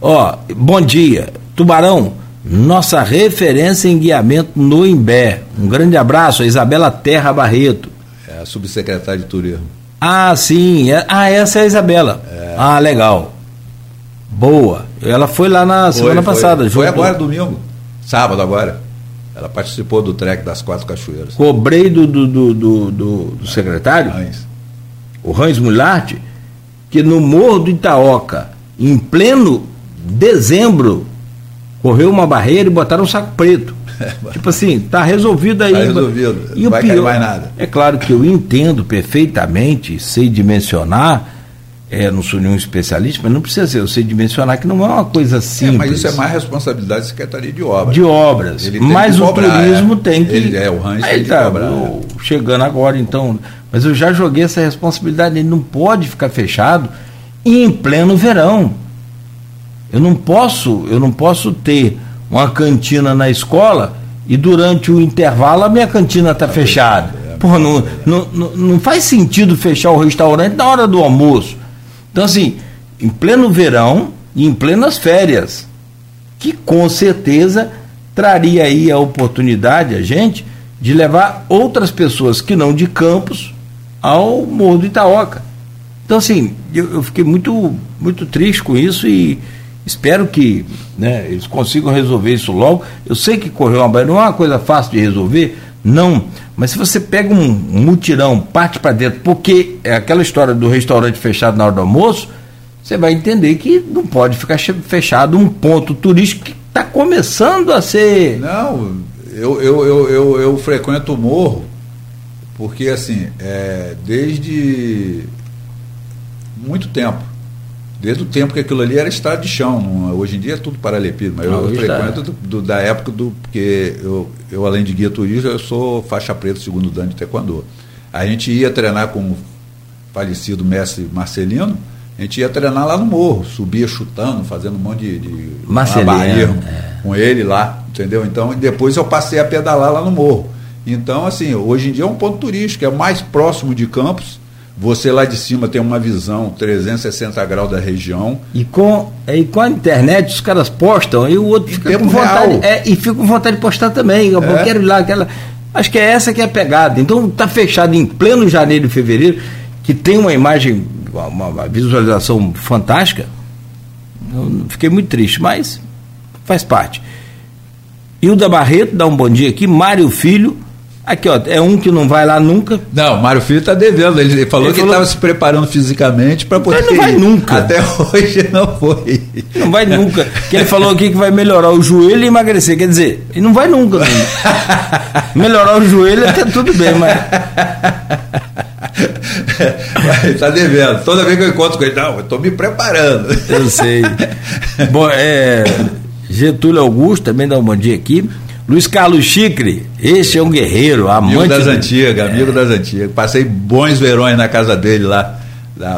Ó, bom dia, Tubarão, nossa referência em guiamento no Imbé. Um grande abraço, a Isabela Barreto. É a subsecretária de turismo. Ah, sim. Ah, essa é a Isabela. É. Ah, legal. Boa. Ela foi lá na semana passada. Foi agora, domingo. Sábado agora. Ela participou do trek das 4 cachoeiras. Cobrei do secretário, Rães. O Rães Mularte, que no Morro do Itaoca, em pleno dezembro, correu uma barreira e botaram um saco preto. Tipo assim, tá resolvido aí. Tá resolvido, e não vai cair mais nada. É claro que eu entendo perfeitamente, sei dimensionar, não sou nenhum especialista, mas não precisa ser, eu sei dimensionar que não é uma coisa simples. Mas isso é mais responsabilidade da Secretaria de Obras. De Obras. Mas o turismo tem que... o Rães tem que cobrar. Chegando agora, então... Mas eu já joguei essa responsabilidade, ele não pode ficar fechado em pleno verão. Eu não posso ter uma cantina na escola e durante o intervalo a minha cantina está fechada. Pô, não faz sentido fechar o restaurante na hora do almoço. Então, assim, em pleno verão e em plenas férias, que com certeza traria aí a oportunidade a gente de levar outras pessoas que não de Campos ao Morro do Itaoca. Então, assim, eu fiquei muito, muito triste com isso e espero que eles consigam resolver isso logo. Eu sei que correr uma barreira não é uma coisa fácil de resolver, não. Mas se você pega um mutirão, parte para dentro, porque é aquela história do restaurante fechado na hora do almoço, você vai entender que não pode ficar fechado um ponto turístico que está começando a ser... Não, eu frequento o morro, porque assim, desde muito tempo. Desde o tempo que aquilo ali era estrada de chão. Hoje em dia é tudo paralelepípedo, mas eu frequento da época do... Porque eu, além de guia turista, eu sou faixa preta, segundo dan de taekwondo. A gente ia treinar com o falecido mestre Marcelino, a gente ia treinar lá no morro, subia chutando, fazendo um monte de Marcelino, com ele lá, entendeu? Então, depois eu passei a pedalar lá no morro. Então, assim, hoje em dia é um ponto turístico, é mais próximo de Campos. Você lá de cima tem uma visão 360 graus da região. E com a internet os caras postam e o outro fica com vontade. E fica com vontade de postar também. Eu quero ir lá, aquela. Acho que é essa que é a pegada. Então está fechado em pleno janeiro e fevereiro, que tem uma imagem, uma visualização fantástica. Eu fiquei muito triste, mas faz parte. Hilda Barreto, dá um bom dia aqui. Mário Filho. Aqui, ó, é um que não vai lá nunca. Não, o Mário Filho está devendo. Ele falou que estava se preparando fisicamente para poder. Mas não vai nunca. Até hoje não foi. Não vai nunca. Que ele falou aqui que vai melhorar o joelho e emagrecer. Quer dizer, ele não vai nunca. Melhorar o joelho até tudo bem, mas. Está devendo. Toda vez que eu encontro com ele, não, eu estou me preparando. Eu sei. Bom, Getúlio Augusto também dá um bom dia aqui. Luiz Carlos Chicre, esse é um guerreiro, amante. Amigo das antigas. Passei bons verões na casa dele lá,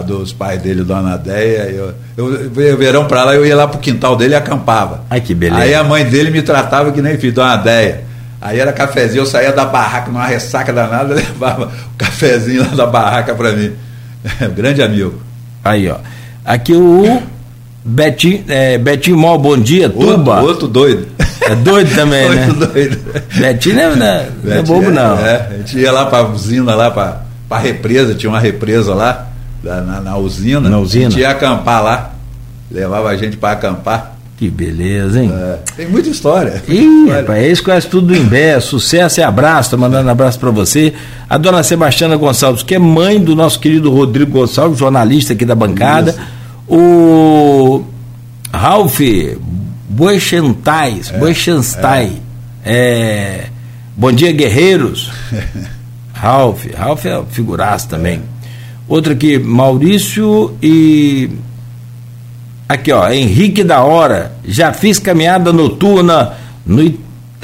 dos pais dele, Dona Déia. Eu verão pra lá, eu ia lá pro quintal dele e acampava. Ai, que beleza. Aí a mãe dele me tratava que nem filho, Dona Déia. Aí era cafezinho, eu saía da barraca numa ressaca danada, levava o cafezinho lá da barraca pra mim. Grande amigo. Aí, ó. Aqui o Betinho Mó, bom dia, Tuba. Outro doido. É doido também, né? Muito doido. Betinho não é bobo, não. A gente ia lá para a usina, lá para a represa, tinha uma represa lá, na usina. Na usina. A gente ia acampar lá, levava a gente para acampar. Que beleza, hein? Tem muita história. Ih, rapaz, eles conhecem tudo do Imbé, sucesso e abraço, tô mandando abraço para você. A dona Sebastiana Gonçalves, que é mãe do nosso querido Rodrigo Gonçalves, jornalista aqui da bancada. Isso. O Ralph... Bom dia, guerreiros. Ralph é figuraço também. Outro aqui, Maurício e aqui, ó, Henrique da Hora. Já fiz caminhada noturna no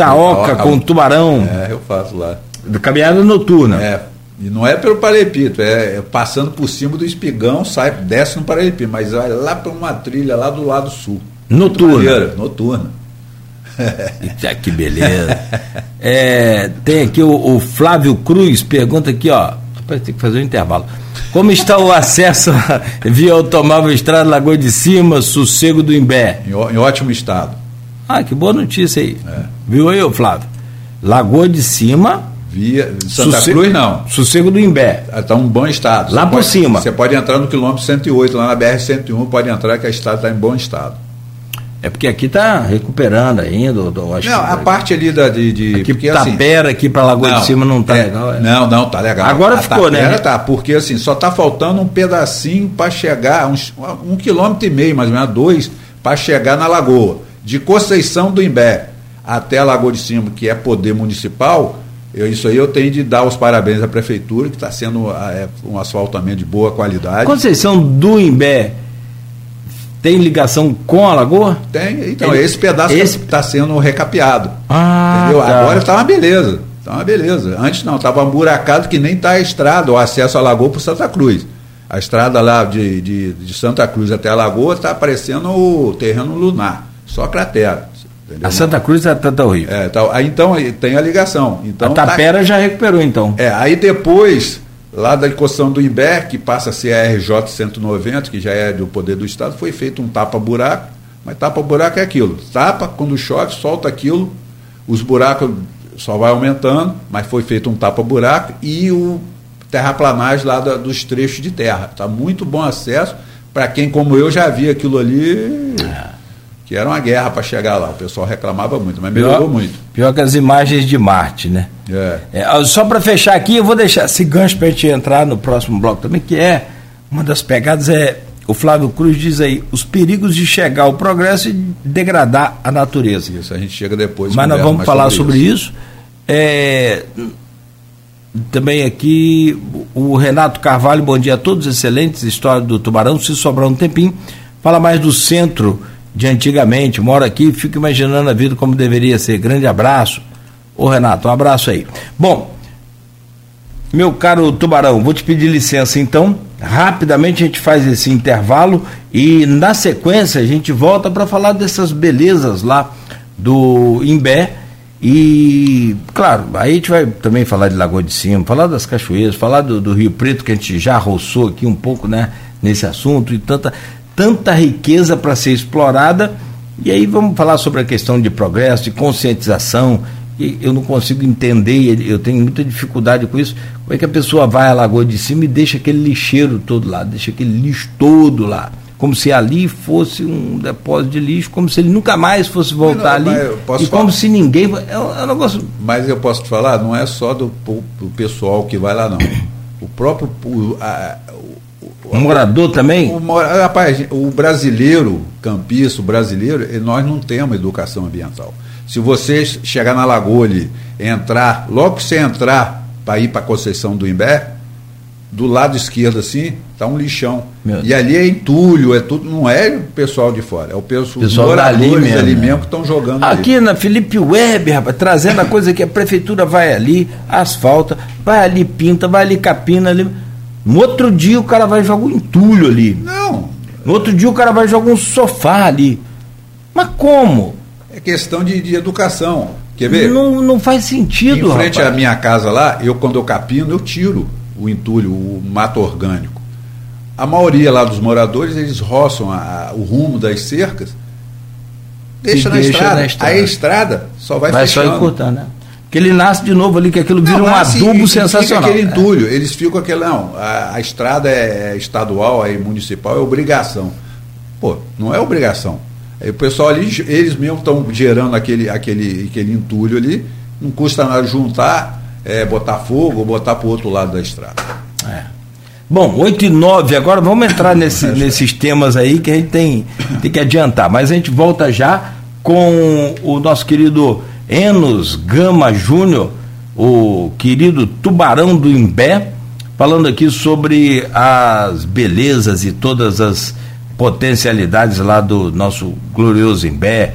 Itaoca com tubarão. É, eu faço lá. Caminhada noturna. É. E não é pelo Paralelepípedo, é passando por cima do espigão, sai, desce no Paralelepípedo, mas vai lá para uma trilha lá do lado sul. Noturna. Noturna. Que beleza. É, tem aqui o Flávio Cruz, pergunta aqui, ó. Rapaz, tem que fazer um intervalo. Como está o acesso via automóvel estrada Lagoa de Cima, Sossego do Imbé? Em ótimo estado. Ah, que boa notícia aí. É. Viu aí, Flávio? Lagoa de Cima... Via Santa Cruz, não. Sossego do Imbé. Está em bom estado. Lá por cima. Você pode entrar no quilômetro 108, lá na BR-101, pode entrar que a estrada está em bom estado. É porque aqui está recuperando ainda. Não, a parte ali de Tapera aqui para Lagoa de Cima não está legal. Não, está legal. Agora ficou, né? Tá, porque assim, só está faltando um pedacinho para chegar, um quilômetro e meio, mais ou menos, 2, para chegar na Lagoa. De Conceição do Imbé até a Lagoa de Cima, que é poder municipal. Isso aí eu tenho de dar os parabéns à prefeitura, que está sendo um asfaltamento de boa qualidade. Conceição do Imbé tem ligação com a Lagoa? Tem, então esse pedaço está sendo recapeado. Entendeu? Tá. Agora está uma beleza. Antes não, estava buracado que nem está a estrada, o acesso à Lagoa por Santa Cruz. A estrada lá de Santa Cruz até a Lagoa está parecendo o terreno lunar, só cratera. Entendeu? A Santa Cruz está horrível. Aí então tem a ligação. Então, a Tapera já recuperou, então. Aí depois, lá da Conceição do Imbé, que passa a ser a RJ 190, que já é do poder do Estado, foi feito um tapa-buraco, mas tapa-buraco é aquilo. Tapa, quando chove, solta aquilo, os buracos só vai aumentando, mas foi feito um tapa-buraco e o terraplanagem lá dos trechos de terra. Está muito bom acesso para quem, como eu, já vi aquilo ali. Que era uma guerra para chegar lá, o pessoal reclamava muito, mas melhorou muito. Pior que as imagens de Marte, né? Só para fechar aqui, eu vou deixar esse gancho para a gente entrar no próximo bloco também, que é uma das pegadas, o Flávio Cruz diz aí, os perigos de chegar ao progresso e degradar a natureza. Isso, a gente chega depois. Mas nós vamos falar sobre isso. Também aqui, o Renato Carvalho, bom dia a todos, excelentes história do Tubarão, se sobrar um tempinho, fala mais do centro de antigamente, moro aqui e fico imaginando a vida como deveria ser, grande abraço. Ô Renato, um abraço aí. Bom, meu caro Tubarão, vou te pedir licença então, rapidamente a gente faz esse intervalo e na sequência a gente volta para falar dessas belezas lá do Imbé e, claro, aí a gente vai também falar de Lagoa de Cima, falar das cachoeiras, falar do Rio Preto, que a gente já roçou aqui um pouco, né, nesse assunto, e tanta riqueza para ser explorada, e aí vamos falar sobre a questão de progresso, de conscientização, e eu não consigo entender, eu tenho muita dificuldade com isso, como é que a pessoa vai à Lagoa de Cima e deixa aquele lixeiro todo lá, deixa aquele lixo todo lá, como se ali fosse um depósito de lixo, como se ele nunca mais fosse voltar ali, e como se ninguém... É um negócio... Mas eu posso te falar, não é só do pessoal que vai lá, não. O próprio... O morador também? Rapaz, o brasileiro, campista, o brasileiro, nós não temos educação ambiental. Se você chegar na Lagoa ali, entrar, logo que você entrar para ir para a Conceição do Imbé, do lado esquerdo assim, está um lixão. E ali é entulho, é tudo, não é o pessoal de fora, é o pessoal dos moradores ali mesmo que estão jogando aqui ali. Na Felipe Web, rapaz, trazendo a coisa que a prefeitura vai ali, asfalta, vai ali, pinta, vai ali, capina, ali... No outro dia o cara vai jogar um entulho ali. Não. No outro dia o cara vai jogar um sofá ali. Mas como? É questão de educação. Quer ver? Não faz sentido, rapaz. Em frente à minha casa lá, quando eu capino, eu tiro o entulho, o mato orgânico. A maioria lá dos moradores, eles roçam o rumo das cercas, deixa na estrada. Aí a estrada só vai fechando. Vai só encurtando, né? Que ele nasce de novo ali, que aquilo vira um adubo sensacional. Fica aquele entulho, eles ficam aquele... Não, a estrada é estadual, é municipal, é obrigação. Pô, não é obrigação. Aí o pessoal ali, eles mesmos estão gerando aquele entulho ali, não custa nada juntar, botar fogo, botar para o outro lado da estrada. Bom, 8h09, agora vamos entrar nesses temas aí que a gente tem que adiantar, mas a gente volta já com o nosso querido... Enos Gama Júnior, o querido Tubarão do Imbé, falando aqui sobre as belezas e todas as potencialidades lá do nosso glorioso Imbé,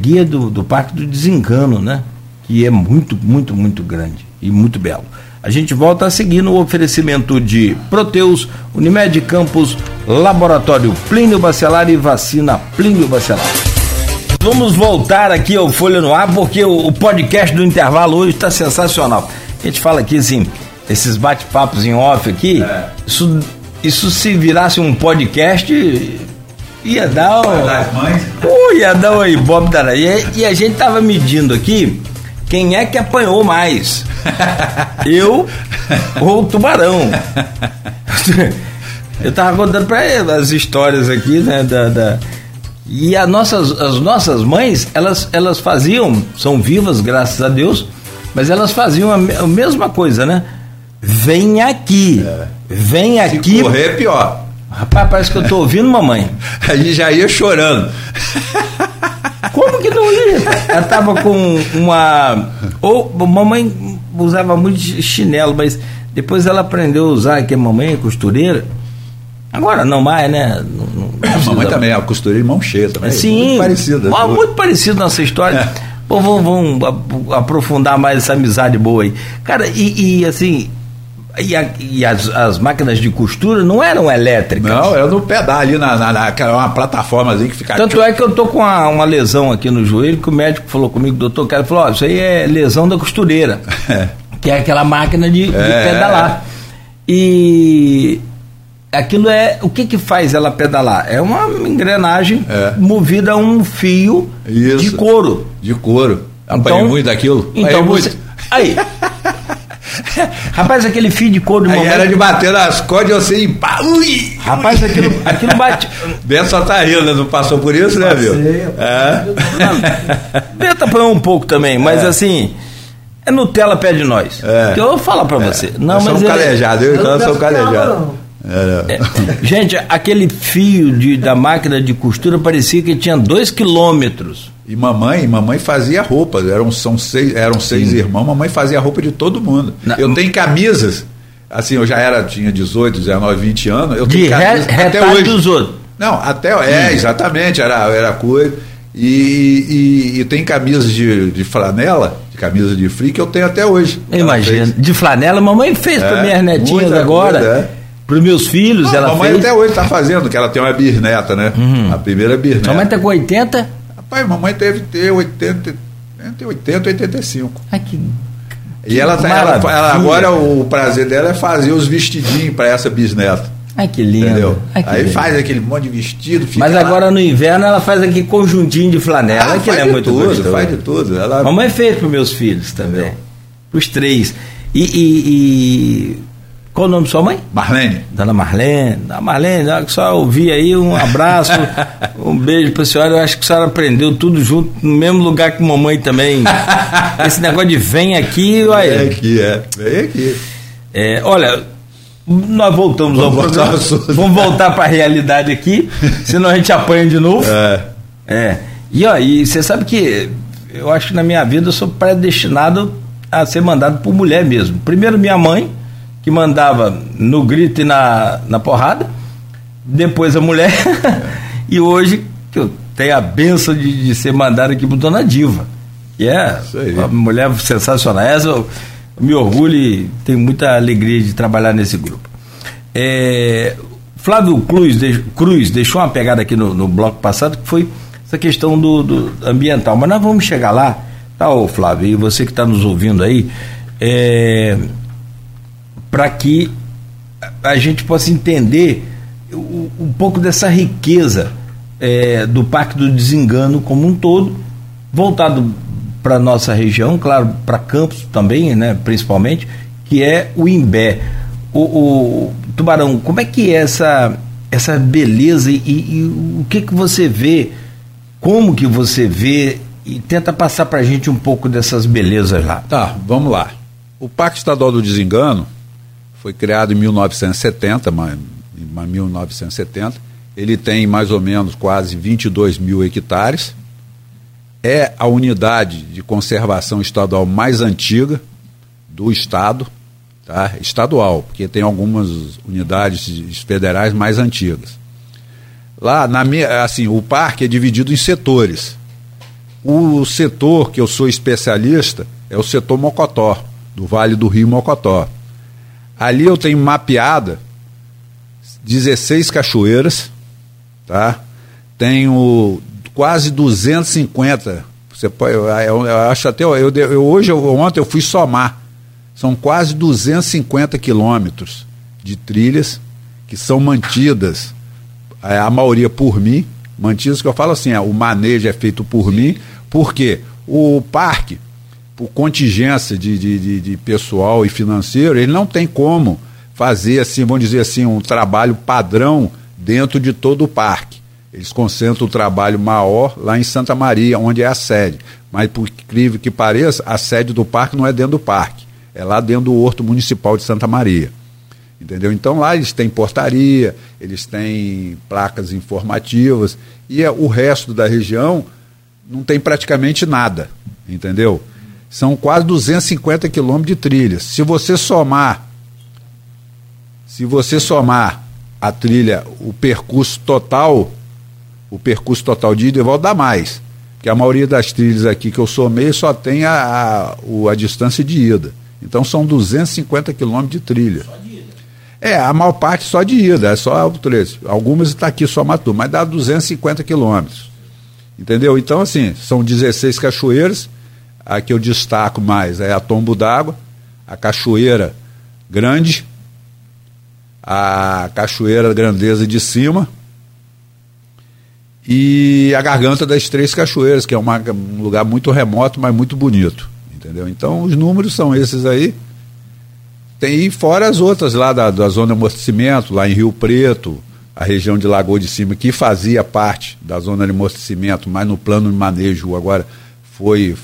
guia do Parque do Desengano, né? Que é muito, muito, muito grande e muito belo. A gente volta a seguir no oferecimento de Proteus, Unimed Campos, Laboratório Plínio Bacelar e Vacina Plínio Bacelar. Vamos voltar aqui ao Folha no Ar, porque o podcast do intervalo hoje está sensacional. A gente fala aqui assim, esses bate-papos em off aqui, isso se virasse um podcast, ia dar um ibope da raia. E a gente tava medindo aqui quem é que apanhou mais, eu ou o tubarão. Eu tava contando pra ele as histórias aqui, né, e as nossas mães, elas faziam, são vivas graças a Deus, mas elas faziam a mesma coisa, né? Vem aqui, vem aqui. Se correr é pior. Rapaz, parece que eu tô ouvindo mamãe. A gente já ia chorando. Como que não ia? Ela tava com uma... Ou mamãe usava muito chinelo, mas depois ela aprendeu a usar, que a mamãe é costureira. Agora não mais, né? Não mamãe também, a costureira de mão cheia também. Sim, muito parecida. Muito parecida nossa história. Pô, vamos aprofundar mais essa amizade boa aí. Cara, as máquinas de costura não eram elétricas. Não, era no pedal ali, uma plataformazinha que ficava... Tanto é que eu tô com uma lesão aqui no joelho, que o médico falou comigo, o doutor Carlos falou, isso aí é lesão da costureira, que é aquela máquina de pedalar. E aquilo é... O que faz ela pedalar? É uma engrenagem movida a um fio. Isso. De couro. De couro. Apanhei muito daquilo. Então você... Muito. Aí... Rapaz, aquele fio de couro de mamãe... Aí era de bater nas cordas e você ir pá... Ui! Rapaz, aquilo bate... Beto só tá rindo, não passou por isso, né, viu? Beto apanhou um pouco também, mas assim... É Nutella pé de nós. É. Eu vou falar pra você. Não, mas sou calejado, eu sou calejado. Gente, aquele fio da máquina de costura parecia que tinha 2 quilômetros. E mamãe fazia roupas. Eram seis irmãos. Mamãe fazia roupa de todo mundo. Eu tenho camisas. Assim, eu já tinha 18, 19, 20 anos. Eu tenho camisas até hoje. Dos outros. Não, até exatamente. Era coisa. E tem camisas de flanela, de camisa de frio, que eu tenho até hoje. Imagina. De flanela, mamãe fez para minhas netinhas agora. Coisa, para os meus filhos, ela mamãe fez. Mamãe até hoje está fazendo, que ela tem uma bisneta, né? A primeira bisneta. Mamãe está com 80? Rapaz, mamãe deve ter 80, 85. Ai, que... E ela agora, o prazer dela é fazer os vestidinhos para essa bisneta. Ai, que lindo. Entendeu? Ai, que lindo. Faz aquele monte de vestido. Mas agora no inverno ela faz aquele conjuntinho de flanela. Ela faz, é muito gostoso. Faz de tudo. Ela... Mamãe fez para os meus filhos também. Para os 3. Qual o nome da sua mãe? Marlene. Dona Marlene, a senhora ouvir aí, um abraço, um beijo pra senhora. Eu acho que a senhora aprendeu tudo junto, no mesmo lugar que mamãe também. Esse negócio de vem aqui, vai. Vem aqui. Olha, nós voltamos ao programa. Vamos voltar pra realidade aqui, senão a gente apanha de novo. E você sabe que eu acho que na minha vida eu sou predestinado a ser mandado por mulher mesmo. Primeiro minha mãe, que mandava no grito e na porrada, depois a mulher, e hoje que eu tenho a benção de ser mandado aqui por Dona Diva, que é uma mulher sensacional. Essa eu me orgulho e tenho muita alegria de trabalhar nesse grupo. Flávio Cruz deixou uma pegada aqui no bloco passado, que foi essa questão do ambiental, mas nós vamos chegar lá, tá, ô Flávio, e você que está nos ouvindo aí, para que a gente possa entender um pouco dessa riqueza do Parque do Desengano como um todo, voltado para a nossa região, claro, para Campos também, né, principalmente, que é o Imbé. O Tubarão, como é que é essa beleza e o que você vê, como que você vê, e tenta passar para a gente um pouco dessas belezas lá. Tá, vamos lá. O Parque Estadual do Desengano foi criado em 1970, ele tem mais ou menos quase 22 mil hectares, é a unidade de conservação estadual mais antiga do estado, tá? Estadual, porque tem algumas unidades federais mais antigas. Lá, o parque é dividido em setores, O setor que eu sou especialista é o setor Mocotó, do Vale do Rio Mocotó. Ali eu tenho mapeada 16 cachoeiras, tá? Tenho quase 250. Você pode, eu acho até ontem eu fui somar. São quase 250 quilômetros de trilhas que são mantidas, a maioria por mim, mantidas que eu falo assim, o manejo é feito por mim, porque o parque, por contingência de pessoal e financeiro, ele não tem como fazer assim, vamos dizer assim, um trabalho padrão dentro de todo o parque. Eles concentram o trabalho maior lá em Santa Maria, onde é a sede. Mas, por incrível que pareça, a sede do parque não é dentro do parque, é lá dentro do Horto Municipal de Santa Maria. Entendeu? Então lá eles têm portaria, eles têm placas informativas, e o resto da região não tem praticamente nada. Entendeu? São quase 250 quilômetros de trilhas. Se você somar a trilha, o percurso total de ida e volta dá mais, porque a maioria das trilhas aqui que eu somei só tem a distância de ida. Então são 250 quilômetros de trilha. Só de ida? É, a maior parte só de ida, é só o 13. Algumas está aqui só Matu, mas dá 250 quilômetros. Entendeu? Então, assim, são 16 cachoeiras. A que eu destaco mais é a Tombo d'Água, a Cachoeira Grande, a Cachoeira Grandeza de Cima e a Garganta das Três Cachoeiras, que é um lugar muito remoto, mas muito bonito. Entendeu? Então os números são esses aí. Tem fora as outras lá da zona de amortecimento, lá em Rio Preto, a região de Lagoa de Cima, que fazia parte da zona de amortecimento, mas no plano de manejo agora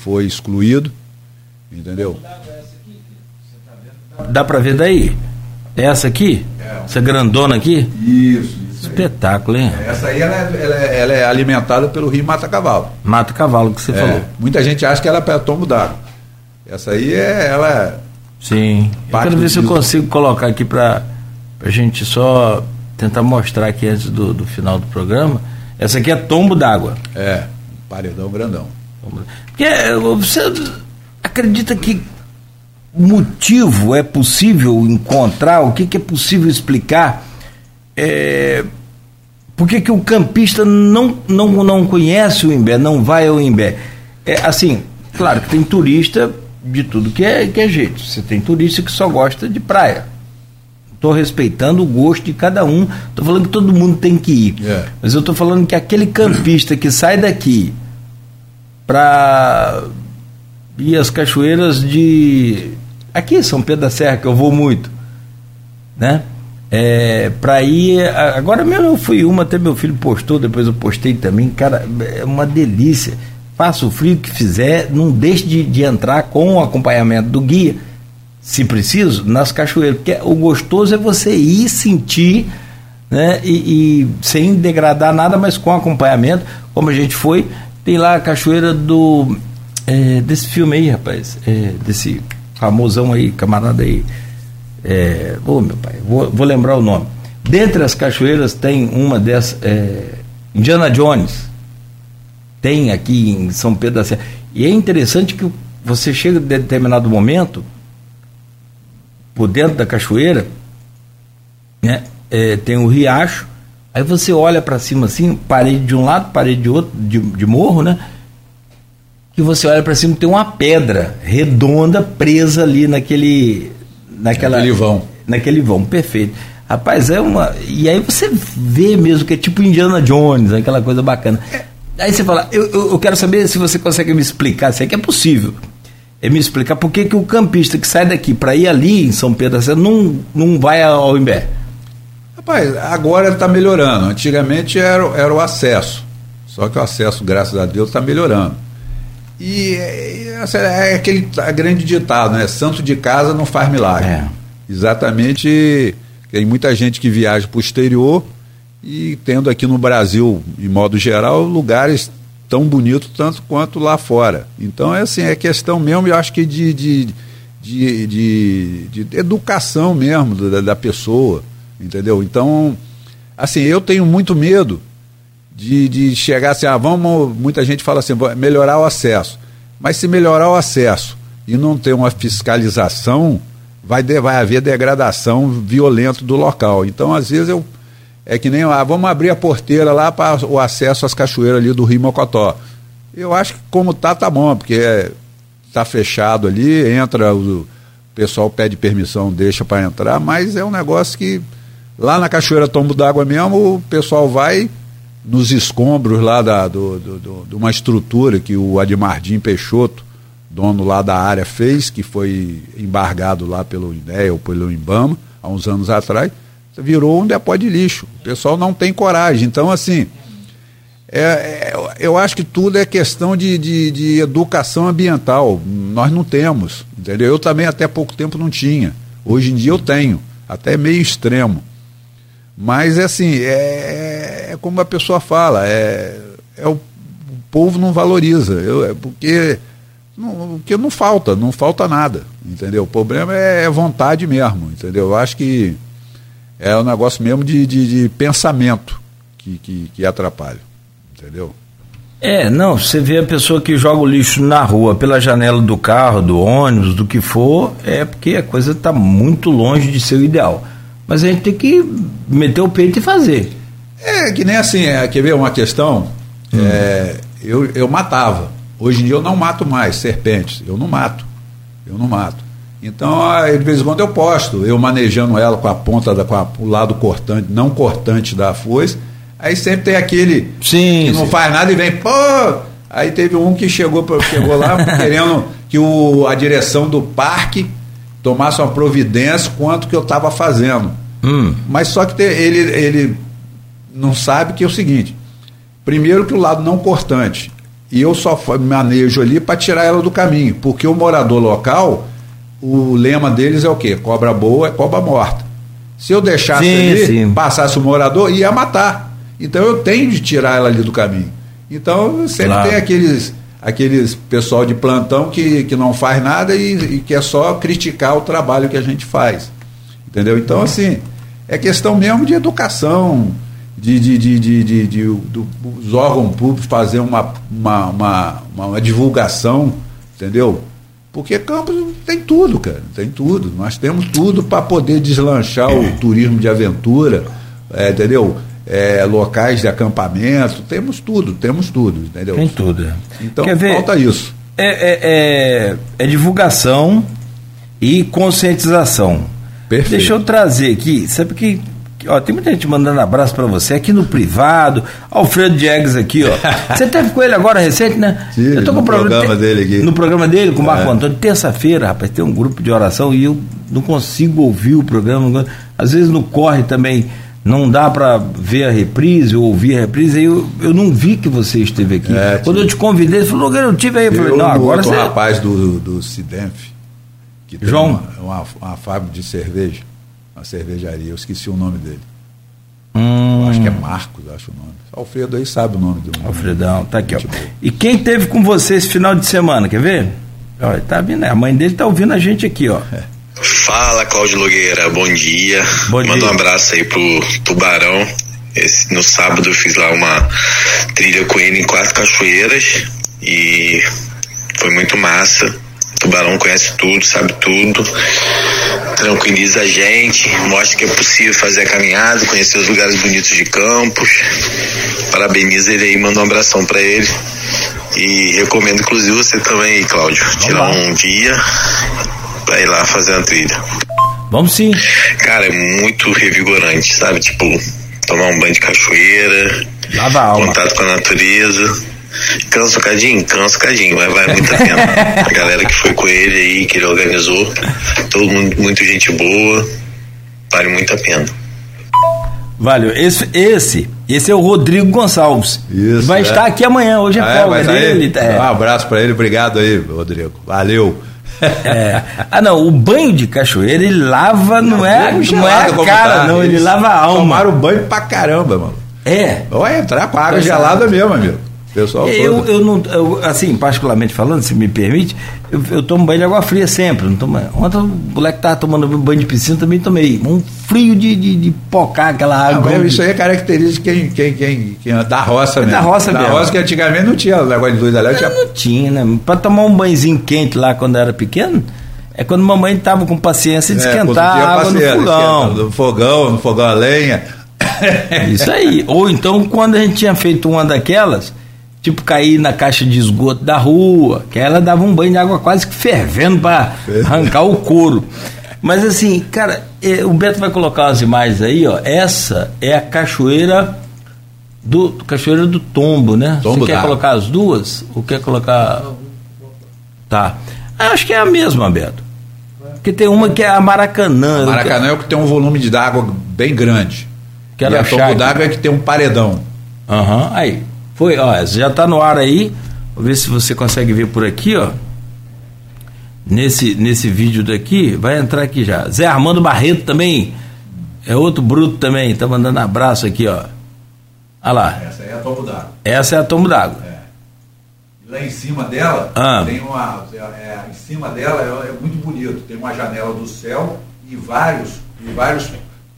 foi excluído. Entendeu? Dá para ver daí? Essa aqui? Essa grandona aqui? Isso. Espetáculo, hein? Essa aí ela é alimentada pelo Rio Mata-Cavalo. Mata-Cavalo que você falou. Muita gente acha que ela é para tombo d'água. Essa aí ela. Sim. Eu quero ver se eu consigo colocar aqui para a gente só tentar mostrar aqui antes do final do programa. Essa aqui é tombo d'água. É, um paredão grandão. Porque você acredita que motivo é possível encontrar? O que é possível explicar? Por que o campista não conhece o Imbé, não vai ao Imbé? Claro que tem turista de tudo que é jeito. Você tem turista que só gosta de praia. Estou respeitando o gosto de cada um. Estou falando que todo mundo tem que ir. Yeah. Mas eu estou falando que aquele campista que sai daqui para ir às cachoeiras de... Aqui em São Pedro da Serra, que eu vou muito. Né? Para ir... Agora mesmo eu fui uma, até meu filho postou, depois eu postei também. Cara, é uma delícia. Faça o frio que fizer, não deixe de entrar com o acompanhamento do guia, se preciso, nas cachoeiras, porque o gostoso é você ir sentir, né, e sem degradar nada, mas com acompanhamento, como a gente foi. Tem lá a cachoeira do desse filme aí, rapaz, desse famosão aí, camarada aí, meu pai, vou lembrar o nome. Dentre as cachoeiras tem uma dessas, Indiana Jones. Tem aqui em São Pedro da Serra. E é interessante que você chega em determinado momento, por dentro da cachoeira, né, tem o riacho, aí você olha para cima assim, parede de um lado, parede de outro, de morro, né? E você olha para cima, tem uma pedra redonda presa ali naquele vão, perfeito. Rapaz, e aí você vê mesmo que é tipo Indiana Jones, aquela coisa bacana. Aí você fala, eu quero saber se você consegue me explicar, se é que é possível, me explicar por que o campista que sai daqui para ir ali em São Pedro da Serra não vai ao Imbé. Rapaz, agora está melhorando. Antigamente era o acesso, só que o acesso, graças a Deus, está melhorando. E é aquele grande ditado, né? Santo de casa não faz milagre. Exatamente, tem muita gente que viaja para o exterior e tendo aqui no Brasil, em modo geral, lugares tão bonitos tanto quanto lá fora. Então é questão mesmo, eu acho que de educação mesmo da pessoa, entendeu? Então, assim, eu tenho muito medo de chegar assim, ah, vamos, muita gente fala assim, melhorar o acesso. Mas se melhorar o acesso e não ter uma fiscalização, vai haver degradação violenta do local. Então, às vezes, é que nem, ah, vamos abrir a porteira lá para o acesso às cachoeiras ali do Rio Mocotó. Eu acho que como tá bom, porque tá fechado ali, entra, o pessoal pede permissão, deixa para entrar, mas é um negócio que lá na Cachoeira Tombo d'Água mesmo, o pessoal vai nos escombros lá de uma estrutura que o Admardim Peixoto, dono lá da área, fez, que foi embargado lá pelo INEA ou pelo IBAMA, há uns anos atrás, virou um depósito de lixo. O pessoal não tem coragem. Então, assim, eu acho que tudo é questão de educação ambiental. Nós não temos, entendeu? Eu também até pouco tempo não tinha. Hoje em dia eu tenho, até meio extremo. Mas, assim, é como a pessoa fala, o povo não valoriza, porque não falta nada, entendeu? O problema é vontade mesmo, entendeu? Eu acho que é um negócio mesmo de pensamento que atrapalha, entendeu? Não, você vê a pessoa que joga o lixo na rua, pela janela do carro, do ônibus, do que for, é porque a coisa está muito longe de ser o ideal. Mas a gente tem que meter o peito e fazer. Que nem assim, quer ver uma questão? Eu matava. Hoje em dia eu não mato mais serpentes. Eu não mato. Então, de vez em quando eu posto, eu manejando ela com a ponta, com o lado cortante, não cortante da foice. Aí sempre tem aquele que não faz nada e vem, pô! Aí teve um que chegou lá querendo que a direção do parque tomasse uma providência quanto que eu estava fazendo. Mas só que ele não sabe que é o seguinte: primeiro que o lado não cortante, e eu só manejo ali para tirar ela do caminho, porque o morador local, o lema deles é o quê? Cobra boa é cobra morta. Se eu deixasse passasse o morador, ia matar. Então eu tenho de tirar ela ali do caminho. Então sempre tem aqueles pessoal de plantão que não faz nada e que é só criticar o trabalho que a gente faz, entendeu? Então, assim, é questão mesmo de educação, dos órgãos públicos fazer uma divulgação, entendeu? Porque Campos tem tudo, cara, tem tudo. Nós temos tudo para poder deslanchar o turismo de aventura, entendeu? Locais de acampamento, temos tudo, entendeu? Tem tudo. Então falta isso. É divulgação e conscientização. Perfeito. Deixa eu trazer aqui, sabe que tem muita gente mandando abraço pra você aqui no privado, Alfredo Diegues aqui, ó. Você teve com ele agora recente, né? Sim, eu tô com programa dele aqui. No programa dele, com o Marco Antônio, terça-feira, rapaz, tem um grupo de oração e eu não consigo ouvir o programa, às vezes no corre também não dá para ver a reprise ou ouvir a reprise, aí eu não vi que você esteve aqui. Quando eu te convidei, você falou, eu estive aí. Eu falei, não, agora você... rapaz do Sidenf, que tem João, uma fábrica de cerveja, uma cervejaria, eu esqueci o nome dele. Eu acho que é Marcos, acho o nome. Alfredo aí sabe o nome do nome. Alfredão, tá aqui, ó. E quem teve com você esse final de semana, quer ver? Olha, tá vindo, a mãe dele tá ouvindo a gente aqui, ó. Fala, Cláudio Nogueira, bom dia. Manda um abraço aí pro Tubarão. No sábado eu fiz lá uma trilha com ele em 4 cachoeiras e foi muito massa. Tubarão conhece tudo, sabe tudo, tranquiliza a gente, mostra que é possível fazer a caminhada, conhecer os lugares bonitos de Campos. Parabeniza ele aí, manda um abração pra ele. E recomendo inclusive você também, Cláudio, tirar um dia pra ir lá fazer a trilha. Vamos sim. Cara, é muito revigorante, sabe? Tipo, tomar um banho de cachoeira, contato com a natureza. Canso cadinho, mas vai muito a pena. A galera que foi com ele aí, que ele organizou, todo mundo, muita gente boa, vale muito a pena. Valeu, esse é o Rodrigo Gonçalves. Isso, vai estar aqui amanhã, hoje é folga dele. Um abraço pra ele, obrigado aí, Rodrigo, valeu. O banho de cachoeira, ele lava, não é a cara, não, ele lava a alma. Tomaram banho pra caramba, mano. Vai entrar com água gelada mesmo, amigo. Pessoal, eu assim, particularmente falando, se me permite, eu tomo banho de água fria sempre. Não tomo, ontem o moleque estava tomando banho de piscina, também tomei. Um frio de pocar aquela água. Não, isso aí é característica de quem da roça mesmo. Da roça que antigamente não tinha negócio de luz elétrica. Não tinha, né? Para tomar um banhozinho quente lá quando era pequeno, é quando mamãe estava com paciência de esquentar a água no fogão. No fogão a lenha. Isso aí. Ou então quando a gente tinha feito uma daquelas, tipo cair na caixa de esgoto da rua, que ela dava um banho de água quase que fervendo para arrancar o couro. Mas assim, cara, o Beto vai colocar as imagens aí, ó. Essa é a cachoeira do Tombo, né? Você quer colocar as duas? Ou quer colocar? Tá. Acho que é a mesma, Beto. Porque tem uma que é a Maracanã. A Maracanã é o que tem um volume de água bem grande. E a Tombo d'Água é que tem um paredão. Aham, aí. Foi, ó, já está no ar aí. Vou ver se você consegue ver por aqui, ó. Nesse vídeo daqui, vai entrar aqui já. Zé Armando Barreto também. É outro bruto também. Tá mandando abraço aqui, ó. Olha lá. Essa aí é a Tombo d'Água. E lá em cima dela, tem uma. Em cima dela é muito bonito. Tem uma janela do céu e vários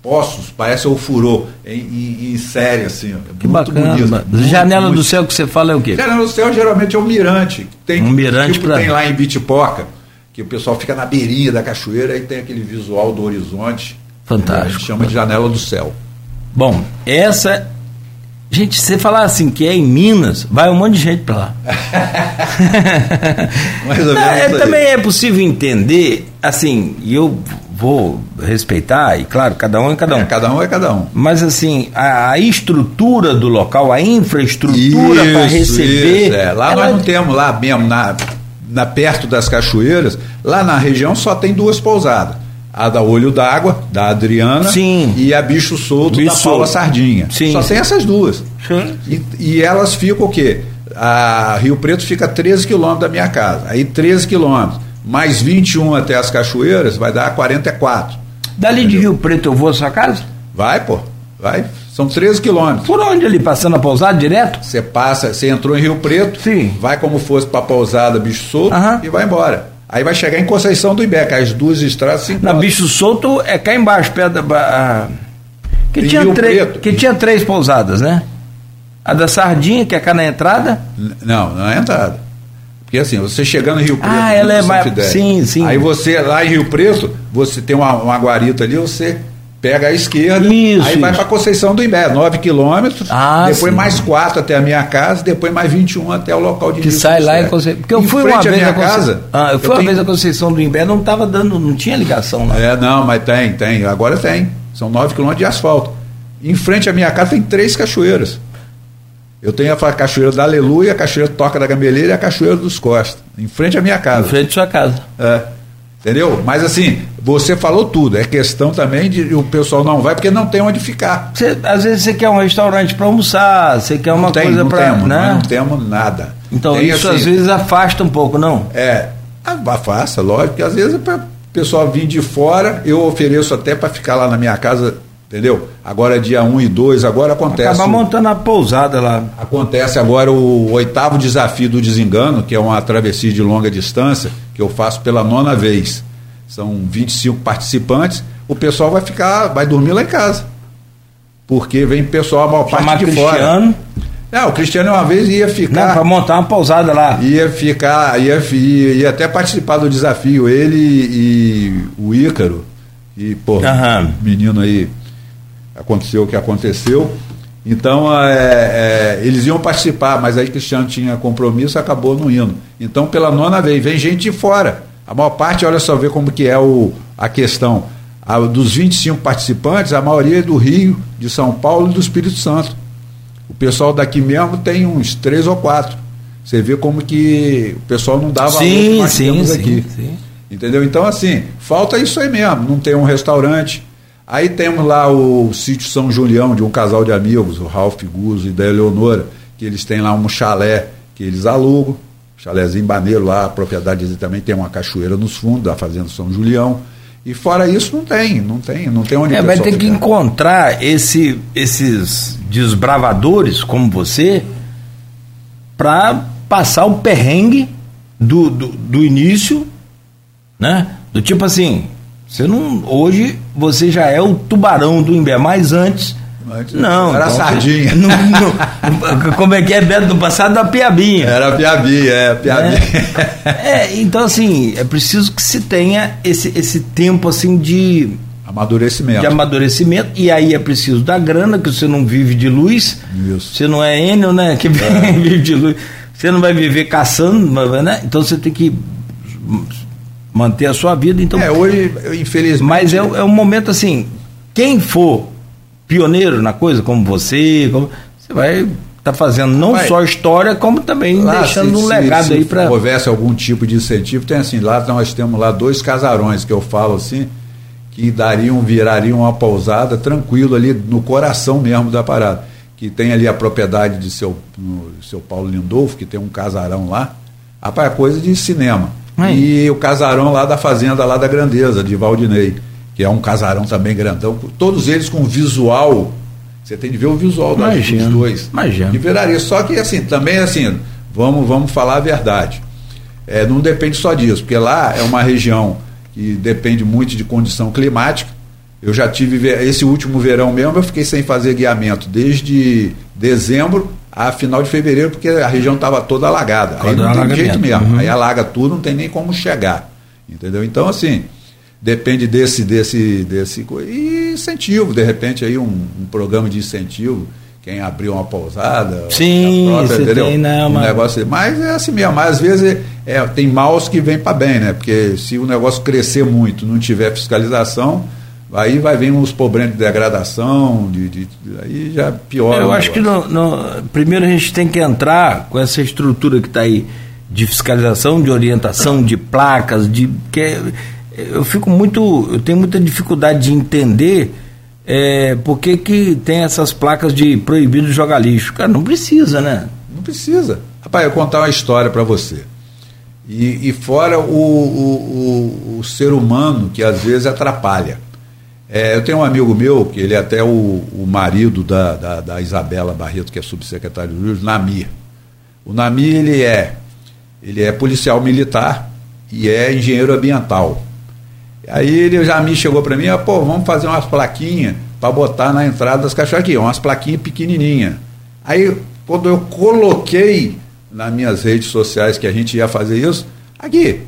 poços, parece o furô em série, assim, ó. Que muito bacana. Bonito, janela muito do céu que você fala é o quê? Janela do céu geralmente é um mirante. Tem, um mirante tipo pra... tem lá em Bitipoca, que o pessoal fica na beirinha da cachoeira e tem aquele visual do horizonte. Fantástico. A gente chama de janela do céu. Bom, essa... Gente, você falar assim, que é em Minas, vai um monte de gente pra lá. Mais ou menos. Também é possível entender, assim, e eu... vou respeitar, e claro, cada um é cada um. Mas assim, a estrutura do local, a infraestrutura para receber... Isso, é. Lá ela... nós não temos, lá mesmo, perto das cachoeiras, lá na região só tem duas pousadas. A da Olho d'Água, da Adriana, sim, e a Bicho Solto, da Paula Sardinha. Sim. Só tem essas duas. Sim. E elas ficam o quê? A Rio Preto fica a 13 quilômetros da minha casa. Aí 13 quilômetros. Mais 21 até as cachoeiras, vai dar 44. Dali, entendeu? De Rio Preto eu vou à sua casa? Vai, pô. Vai. São 13 quilômetros. Por onde ali? Passando a pousada direto? Você passa, você entrou em Rio Preto, sim, vai como fosse pra pousada Bicho Solto, uhum, e vai embora. Aí vai chegar em Conceição do Imbé, as duas estradas se encontram. Na Bicho Solto é cá embaixo, perto da... Que tinha três pousadas, né? A da Sardinha, que é cá na entrada? Não é entrada. Porque assim, você chegando em Rio Preto, ela é São Fidélis, sim. Aí você, lá em Rio Preto, você tem uma guarita ali, você pega a esquerda, isso, aí isso. Vai pra Conceição do Imbé, 9 quilômetros, depois sim, mais 4 até a minha casa, depois mais 21 até o local de que Rio sai lá em Conceição. Porque eu fui uma vez à casa. Eu fui uma vez a Conceição do Imbé, não tava dando, não tinha ligação lá. Mas tem, agora tem. São 9 quilômetros de asfalto. Em frente à minha casa tem 3 cachoeiras. Eu tenho a cachoeira da Aleluia, a cachoeira Toca da Gambeleira e a cachoeira dos Costas. Em frente à minha casa. Em frente à sua casa. É. Entendeu? Mas assim, você falou tudo. É questão também de o pessoal não vai porque não tem onde ficar. Às vezes você quer um restaurante para almoçar, você quer uma coisa para... Não temos nada. Então isso assim, às vezes afasta um pouco, não? É. Afasta, lógico, que às vezes é para o pessoal vir de fora, eu ofereço até para ficar lá na minha casa... Entendeu? Agora dia 1 e 2, agora acontece... Acaba montando a pousada lá. Acontece agora o 8º desafio do Desengano, que é uma travessia de longa distância, que eu faço pela 9ª vez. São 25 participantes, o pessoal vai dormir lá em casa. Porque vem pessoal a maior parte de Cristiano. Fora. O Cristiano uma vez ia ficar... Não, pra montar uma pousada lá. Ia até participar do desafio, ele e o Ícaro. E, menino aí... aconteceu o que aconteceu, então eles iam participar, mas aí Cristiano tinha compromisso, acabou não indo. Então pela 9ª vez vem gente de fora, a maior parte, olha só, vê como que é a questão, dos 25 participantes, a maioria é do Rio, de São Paulo e do Espírito Santo. O pessoal daqui mesmo tem uns 3 ou 4, você vê como que o pessoal não dava muito, sim. Entendeu? Então assim, falta isso aí mesmo, não tem um restaurante. Aí temos lá o sítio São Julião, de um casal de amigos, o Ralph Guzzo e da Eleonora, que eles têm lá um chalé que eles alugam, chalézinho baneiro lá, a propriedade também tem uma cachoeira nos fundos da fazenda São Julião, e fora isso não tem onde vai ter que encontrar esses desbravadores como você, para passar o perrengue do início, né? Do tipo assim, você não, hoje você já é o tubarão do Imbé, mas antes não. Era então, sardinha. Não, como é que é, Beto? No passado da piabinha. Era a piabinha, piabinha. Então assim, é preciso que se tenha esse tempo assim de... amadurecimento. De amadurecimento, e aí é preciso da grana, que você não vive de luz. Isso. Você não é Enio, né? Que vive de luz. Você não vai viver caçando, né? Então você tem que manter a sua vida. Então, hoje, infelizmente. Mas é um momento assim, quem for pioneiro na coisa, como você, você vai estar fazendo só história, como também deixando um legado aí para. Se houvesse algum tipo de incentivo, tem assim, lá nós temos lá 2 casarões que eu falo assim, que virariam uma pousada tranquilo ali no coração mesmo da parada, que tem ali a propriedade de seu Paulo Lindolfo, que tem um casarão lá, rapaz, coisa de cinema. E o casarão lá da fazenda lá da Grandeza, de Valdinei, que é um casarão também grandão, todos eles com visual, você tem de ver o visual dos 2. Imagina. Que viraria, só que assim, também assim, vamos falar a verdade, não depende só disso, porque lá é uma região e depende muito de condição climática. Eu já tive esse último verão mesmo, eu fiquei sem fazer guiamento desde dezembro a final de fevereiro, porque a região estava toda alagada. Aí não tem jeito mesmo. Aí alaga tudo, não tem nem como chegar, entendeu? Então assim, depende desse e incentivo, de repente aí um programa de incentivo, quem abriu uma pousada, sim, própria, entendeu? Tem, não, um negócio, mas é assim mesmo, mas às vezes tem maus que vem para bem, né? Porque se o negócio crescer muito, não tiver fiscalização, aí vai vir uns problemas de degradação, aí já piora. Eu acho que primeiro a gente tem que entrar com essa estrutura que está aí de fiscalização, de orientação, de placas, eu tenho muita dificuldade de entender. Por que tem essas placas de proibido jogar lixo? Cara, não precisa, né? Não precisa. Rapaz, eu vou contar uma história para você. E fora o ser humano que às vezes atrapalha. Eu tenho um amigo meu, que ele é até o marido da Isabela Barreto, que é subsecretário do Rio, Nami. O Nami, ele é policial militar e é engenheiro ambiental. Aí ele já me chegou para mim, vamos fazer umas plaquinhas para botar na entrada das cachoeiras aqui, umas plaquinhas pequenininhas. Aí, quando eu coloquei nas minhas redes sociais que a gente ia fazer isso, aqui,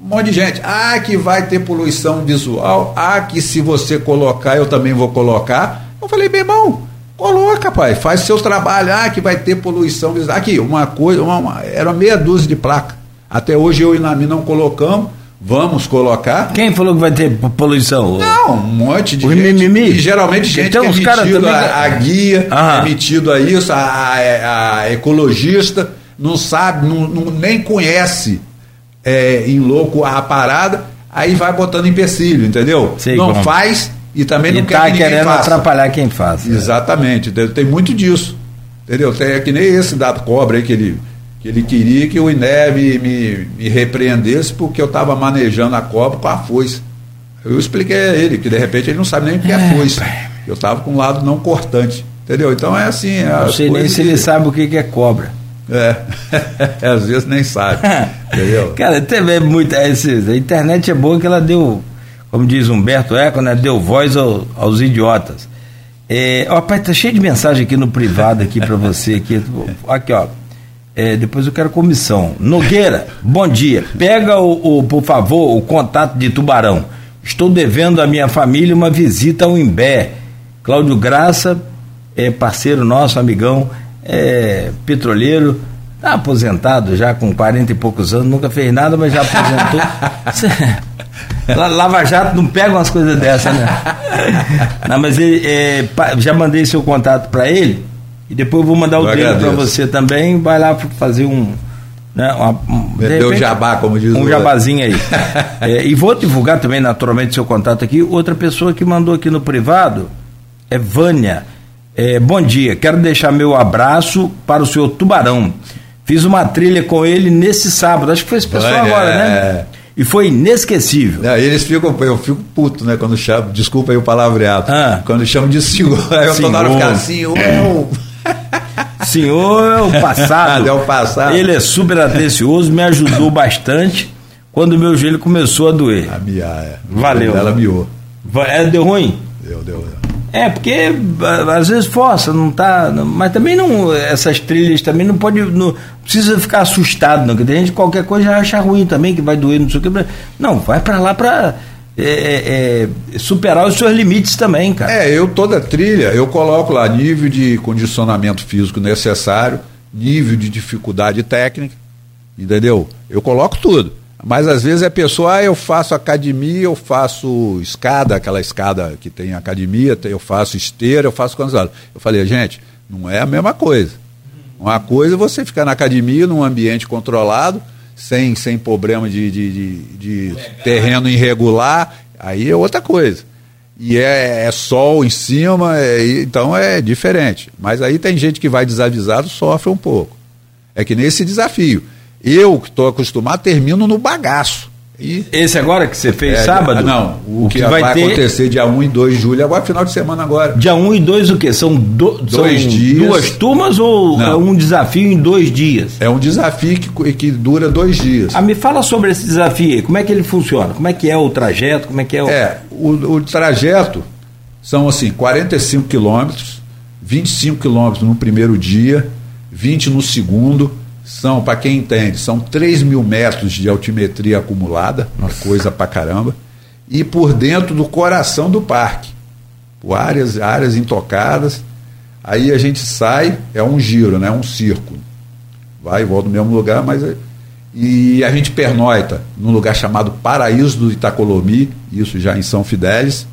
um monte de gente, que vai ter poluição visual, que se você colocar, eu também vou colocar. Eu falei, meu irmão, coloca, pai, faz seu trabalho, que vai ter poluição visual. Aqui, uma coisa, era meia dúzia de placa. Até hoje eu e Nami não colocamos, vamos colocar. Quem falou que vai ter poluição? Não, um monte de gente. Mimimi. E geralmente gente então, que é metido também... a guia, é metido a isso, a ecologista, não sabe, nem conhece em louco a parada, aí vai botando empecilho, entendeu? Sei não como. Faz e também não quer que ninguém faça. Atrapalhar quem faz. Exatamente, tem muito disso, entendeu? É que nem esse da cobra aí que ele queria que o INEB me repreendesse porque eu estava manejando a cobra com a foice. Eu expliquei a ele que de repente ele não sabe nem o que é foice. Eu estava com um lado não cortante, entendeu? Então é assim. Não sei nem se ele sabe o que é cobra. Às vezes nem sabe. Entendeu? Cara, teve muita. A internet é boa que ela deu, como diz Humberto Eco, né? Deu voz aos idiotas. Rapaz, tá cheio de mensagem aqui no privado aqui para você aqui. Aqui, ó. Depois eu quero comissão. Nogueira, bom dia. Pega por favor, o contato de Tubarão. Estou devendo à minha família uma visita ao Imbé. Cláudio Graça, parceiro nosso, amigão, petroleiro, está aposentado já com 40 e poucos anos, nunca fez nada, mas já aposentou. Lava Jato não pega umas coisas dessas, né? Não, mas ele, já mandei seu contato para ele. E depois eu vou mandar o dele para você também. Vai lá fazer um jabá, como diz um jabazinho aí. E vou divulgar também naturalmente seu contato aqui. Outra pessoa que mandou aqui no privado é Vânia. Bom dia, quero deixar meu abraço para o senhor Tubarão. Fiz uma trilha com ele nesse sábado. Acho que foi esse pessoal agora, né? E foi inesquecível. Eles ficam, eu fico puto, né? Quando chamo, desculpa aí o palavreado. Quando chamam de senhor, eu tô na hora de ficar assim, Senhor é o passado. É o passado. Ele é super atencioso, me ajudou bastante quando o meu joelho começou a doer. A miar, é. Valeu. Ela miou. Deu ruim? Deu. É, porque às vezes força, não tá. Mas também não. Essas trilhas também não pode. Não precisa ficar assustado, não. Que tem gente que qualquer coisa já acha ruim também, que vai doer, não sei o que. Não, vai pra lá pra superar os seus limites também, cara. Toda trilha, eu coloco lá nível de condicionamento físico necessário, nível de dificuldade técnica, entendeu? Eu coloco tudo. Mas às vezes a pessoa, eu faço academia, eu faço escada, aquela escada que tem academia, eu faço esteira, eu faço quantas horas. Eu falei, gente, não é a mesma coisa. Uma coisa é você ficar na academia, num ambiente controlado, sem problema de terreno irregular, aí é outra coisa. E é sol em cima, então é diferente. Mas aí tem gente que vai desavisado, sofre um pouco. É que nesse desafio. Eu, que estou acostumado, termino no bagaço. Esse agora que você fez sábado? Não, o que vai acontecer dia 1 e 2 de julho, agora final de semana agora. Dia 1 e 2 o quê? São 2 dias. Duas turmas ou é um desafio em 2 dias? É um desafio que dura 2 dias. Me fala sobre esse desafio aí, como é que ele funciona? Como é que é o trajeto? Como é que é o... O trajeto são assim, 45 quilômetros, 25 quilômetros no primeiro dia, 20 no segundo. São, para quem entende, são 3 mil metros de altimetria acumulada, uma coisa pra caramba, e por dentro do coração do parque, por áreas intocadas, aí a gente sai, é um giro, né, um círculo, vai e volta no mesmo lugar, e a gente pernoita num lugar chamado Paraíso do Itacolomi, isso já em São Fidélis,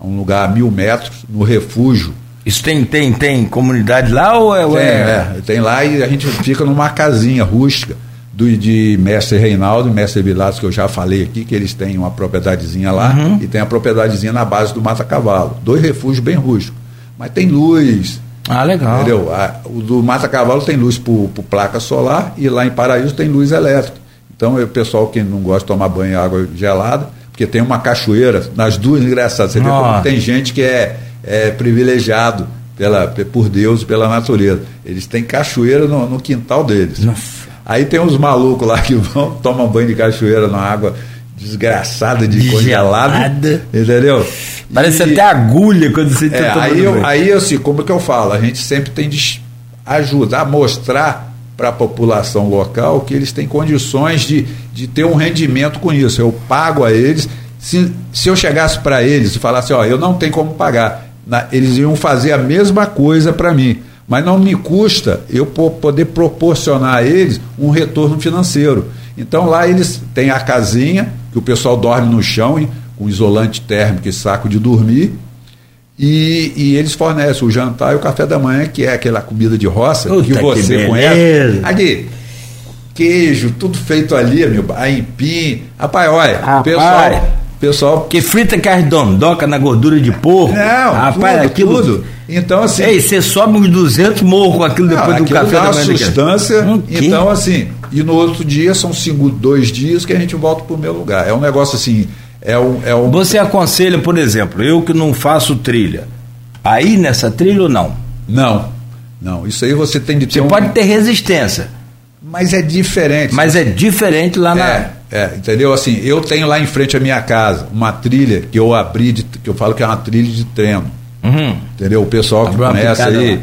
um lugar a 1.000 metros, no refúgio. Isso tem comunidade lá ou é? Tem lá e a gente fica numa casinha rústica de Mestre Reinaldo e Mestre Vilas, que eu já falei aqui, que eles têm uma propriedadezinha lá, uhum. E tem a propriedadezinha na base do Mata-Cavalo. 2 refúgios bem rústicos. Mas tem luz. Ah, legal. Entendeu? O do Mata-Cavalo tem luz por placa solar e lá em Paraíso tem luz elétrica. Então, o pessoal que não gosta de tomar banho e água gelada, porque tem uma cachoeira nas duas, engraçado. Você vê como tem gente que é privilegiado por Deus e pela natureza. Eles têm cachoeira no quintal deles. Nossa. Aí tem uns malucos lá que vão, tomam banho de cachoeira na água desgraçada, de congelada. Entendeu? Parece até agulha quando você está tomando banho. Aí, assim, como é que eu falo? A gente sempre tem de ajudar, mostrar para a população local que eles têm condições de ter um rendimento com isso. Eu pago a eles. Se eu chegasse para eles e falasse, eu não tenho como pagar, eles iam fazer a mesma coisa para mim, mas não me custa eu poder proporcionar a eles um retorno financeiro. Então lá eles têm a casinha, que o pessoal dorme no chão, com isolante térmico e saco de dormir, e eles fornecem o jantar e o café da manhã, que é aquela comida de roça que você conhece. Aqui, queijo, tudo feito ali, aipim, pessoal que frita carne dondoca na gordura de porco. Não, rapaz, tudo. Então, assim. Você sobe uns 200 morros com aquilo depois do café da manhã. Substância. Então, assim. E no outro dia, são 2 dias que a gente volta pro meu lugar. É um negócio assim. Você aconselha, por exemplo, eu que não faço trilha, aí nessa trilha ou não? Não. Isso aí você tem de ter. Você pode ter resistência. Mas é diferente. Lá na. Entendeu? Assim, eu tenho lá em frente à minha casa uma trilha que eu abri, que eu falo que é uma trilha de treino. Uhum. Entendeu? O pessoal que conhece aí,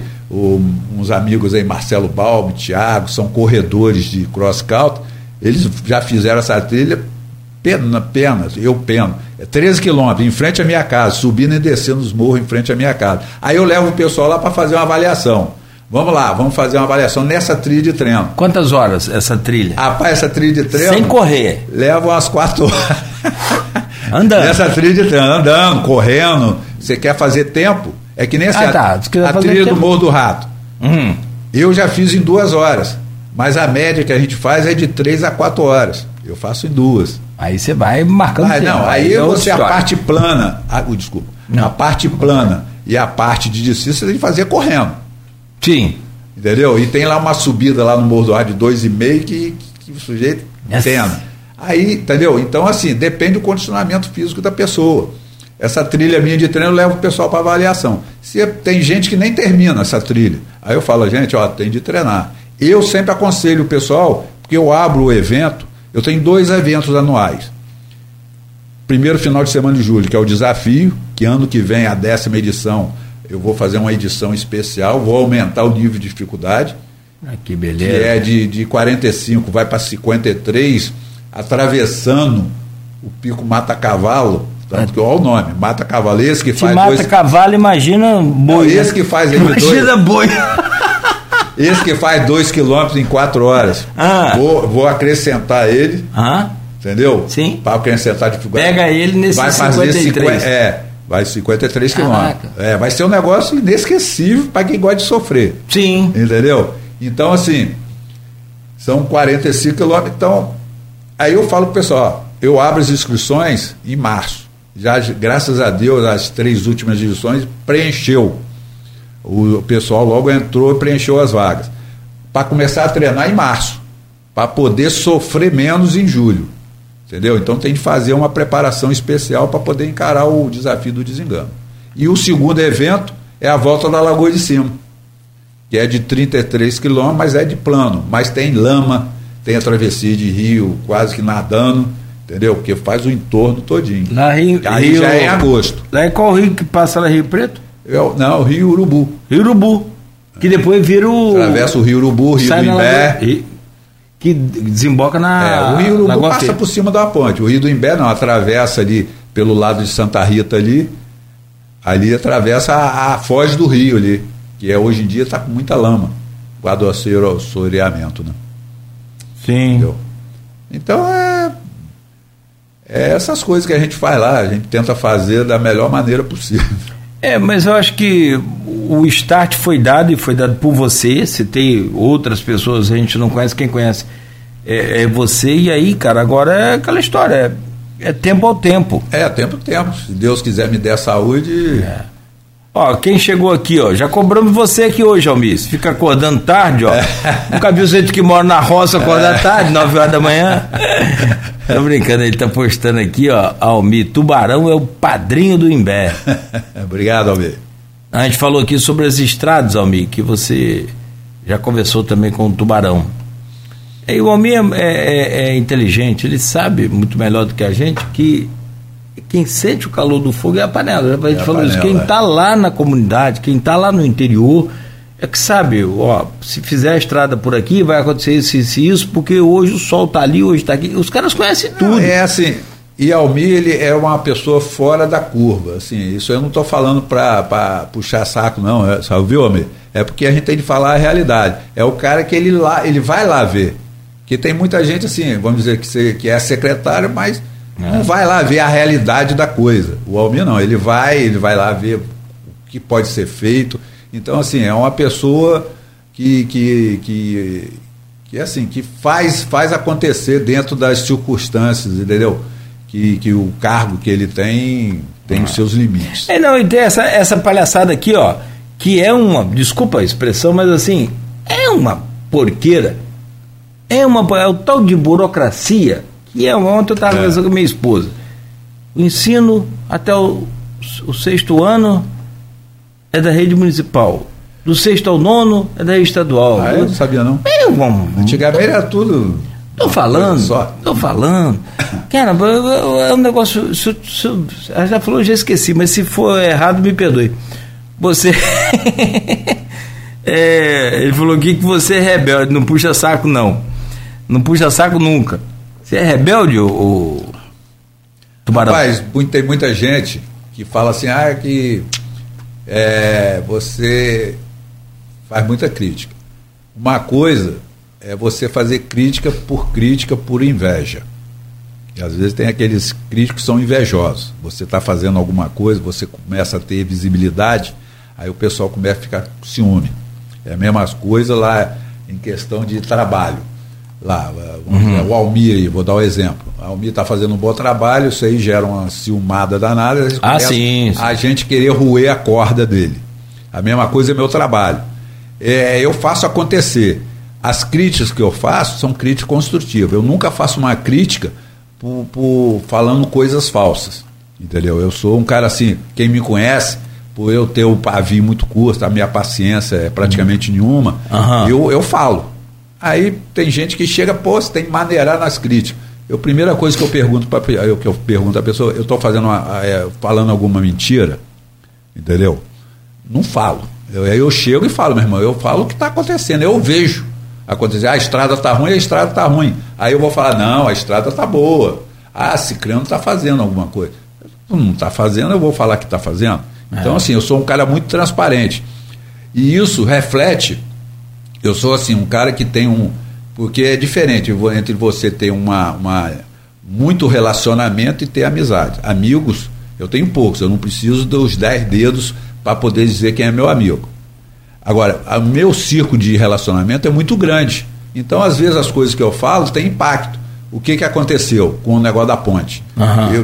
uns amigos aí, Marcelo Balbi, Thiago, são corredores de cross-country, eles já fizeram essa trilha pena. 13 quilômetros, em frente à minha casa, subindo e descendo os morros em frente à minha casa. Aí eu levo o pessoal lá para fazer uma avaliação. Vamos fazer uma avaliação nessa trilha de treino. Quantas horas essa trilha? Rapaz, essa trilha de treino... Sem correr. Leva umas 4 horas. Andando. Nessa trilha de treino, andando, correndo. Você quer fazer tempo? É que nem assim, a trilha do Morro do Rato. Eu já fiz em 2 horas, mas a média que a gente faz é de 3 a 4 horas. Eu faço em 2. Aí você vai marcando tempo. Não, aí você a parte plana... desculpa. Não. A parte plana e a parte de descida você tem que fazer correndo. Sim. Entendeu? E tem lá uma subida lá no Morro do Ar de 2,5 que o sujeito tem. Aí, entendeu? Então, assim, depende do condicionamento físico da pessoa. Essa trilha minha de treino, eu levo o pessoal para avaliação. Se tem gente que nem termina essa trilha, aí eu falo, gente, ó, tem de treinar. Eu sempre aconselho o pessoal, porque eu abro o evento, eu tenho 2 eventos anuais. Primeiro final de semana de julho, que é o desafio, que ano que vem, a 10ª edição, eu vou fazer uma edição especial, vou aumentar o nível de dificuldade. Ah, que beleza. Que é de 45, vai para 53, atravessando o pico Mata-Cavalo. Tanto que, olha o nome, Mata-Cavalo, que faz. Mata-Cavalo, imagina boi. Não, esse que faz. Imagina dois, boi. Esse que faz 2 quilômetros em 4 horas. Ah. Vou acrescentar ele. Ah. Entendeu? Sim. Para acrescentar de figura. Pega ele nesse vai 53. Fazer, vai 53 quilômetros. Vai ser um negócio inesquecível para quem gosta de sofrer. Sim. Entendeu? Então, assim, são 45 quilômetros. Então, aí eu falo pro pessoal, eu abro as inscrições em março. Já, graças a Deus, as 3 últimas edições preencheu. O pessoal logo entrou e preencheu as vagas. Para começar a treinar em março, para poder sofrer menos em julho. Entendeu? Então tem de fazer uma preparação especial para poder encarar o desafio do desengano. E o segundo evento é a volta da Lagoa de Cima, que é de 33 quilômetros, mas é de plano. Mas tem lama, tem a travessia de rio, quase que nadando. Entendeu? Porque faz o entorno todinho. Aí já é em agosto. Lá é qual rio que passa lá, Rio Preto? Não, o Rio Urubu. Rio Urubu. Que depois vira o. Atravessa o Rio Urubu, o Rio do Imbé. Que desemboca na. O Rio Urubu passa por cima da ponte. O Rio do Imbé não, atravessa ali pelo lado de Santa Rita ali. Ali atravessa a foz do rio ali. Que é, hoje em dia está com muita lama. O adoceiro soreamento, né? Sim. Entendeu? Então é essas coisas que a gente faz lá, a gente tenta fazer da melhor maneira possível. Mas eu acho que o start foi dado, e foi dado por você. Se tem outras pessoas, a gente não conhece, quem conhece é você. E aí, cara, agora é aquela história, é tempo ao tempo. Tempo ao tempo, se Deus quiser me der saúde. Ó, quem chegou aqui, ó, já cobramos você aqui hoje, Almir. Fica acordando tarde, ó. Nunca viu gente que mora na roça acordar tarde, 9 horas da manhã. Tô brincando, ele tá postando aqui, ó, Almir, Tubarão é o padrinho do Imbé. Obrigado, Almir. A gente falou aqui sobre as estradas, Almir, que você já conversou também com o Tubarão. E o Almir é inteligente, ele sabe muito melhor do que a gente que quem sente o calor do fogo é a panela. A gente falou isso, quem está lá na comunidade, quem está lá no interior, é que sabe, ó, se fizer a estrada por aqui, vai acontecer isso, porque hoje o sol está ali, hoje está aqui. Os caras conhecem tudo. Não, é assim, e Almir, ele é uma pessoa fora da curva, assim, isso eu não estou falando para puxar saco, não, sabe, viu, Almir? É porque a gente tem de falar a realidade. É o cara que ele vai lá ver. Porque tem muita gente, assim, vamos dizer que é secretário, mas não vai lá ver a realidade da coisa. O Almir não, ele vai lá ver o que pode ser feito. Então, assim, é uma pessoa que assim, que faz acontecer dentro das circunstâncias, entendeu? Que o cargo que ele tem os seus limites. E tem essa palhaçada aqui, ó, que é uma, desculpa a expressão, mas assim, é uma porqueira, é o tal de burocracia. E ontem eu estava conversando com minha esposa. O ensino até o 6º ano é da rede municipal. Do 6º ao 9º é da rede estadual. Eu não sabia, não. Antigamente era tudo. Tô falando. Cara, é um negócio. Ela já falou, eu já esqueci, mas se for errado, me perdoe. Você. Ele falou aqui que você é rebelde, não puxa saco, não. Não puxa saco nunca. Você é rebelde, o Tubarão? Rapaz, tem muita gente que fala assim, você faz muita crítica. Uma coisa é você fazer crítica por inveja. E às vezes tem aqueles críticos que são invejosos. Você está fazendo alguma coisa, você começa a ter visibilidade, aí o pessoal começa a ficar com ciúme. É a mesma coisa lá em questão de trabalho. Lá, O Almir, vou dar um exemplo. O Almir está fazendo um bom trabalho, isso aí gera uma ciumada danada. Sim. A gente querer roer a corda dele. A mesma coisa é meu trabalho. Eu faço acontecer. As críticas que eu faço são críticas construtivas. Eu nunca faço uma crítica falando coisas falsas. entendeu? Eu sou um cara assim, quem me conhece, por eu ter o pavio muito curto, a minha paciência é praticamente nenhuma, eu falo. Aí tem gente que chega, pô, você tem que maneirar nas críticas. A primeira coisa que eu pergunto à pessoa, eu estou fazendo falando alguma mentira, entendeu? Não falo. Eu chego e falo, meu irmão, eu falo o que está acontecendo, eu vejo acontecer. A estrada está ruim, a estrada está ruim. Aí eu vou falar, não, a estrada está boa. Ah, Cicrano está fazendo alguma coisa. Não está fazendo, eu vou falar que está fazendo. Então, assim, eu sou um cara muito transparente. E isso reflete, eu sou assim, um cara que tem um... Porque é diferente entre você ter muito relacionamento e ter amizade. Amigos, eu tenho poucos, eu não preciso dos 10 dedos para poder dizer quem é meu amigo. Agora, o meu círculo de relacionamento é muito grande. Então, às vezes, as coisas que eu falo têm impacto. O que aconteceu com o negócio da ponte?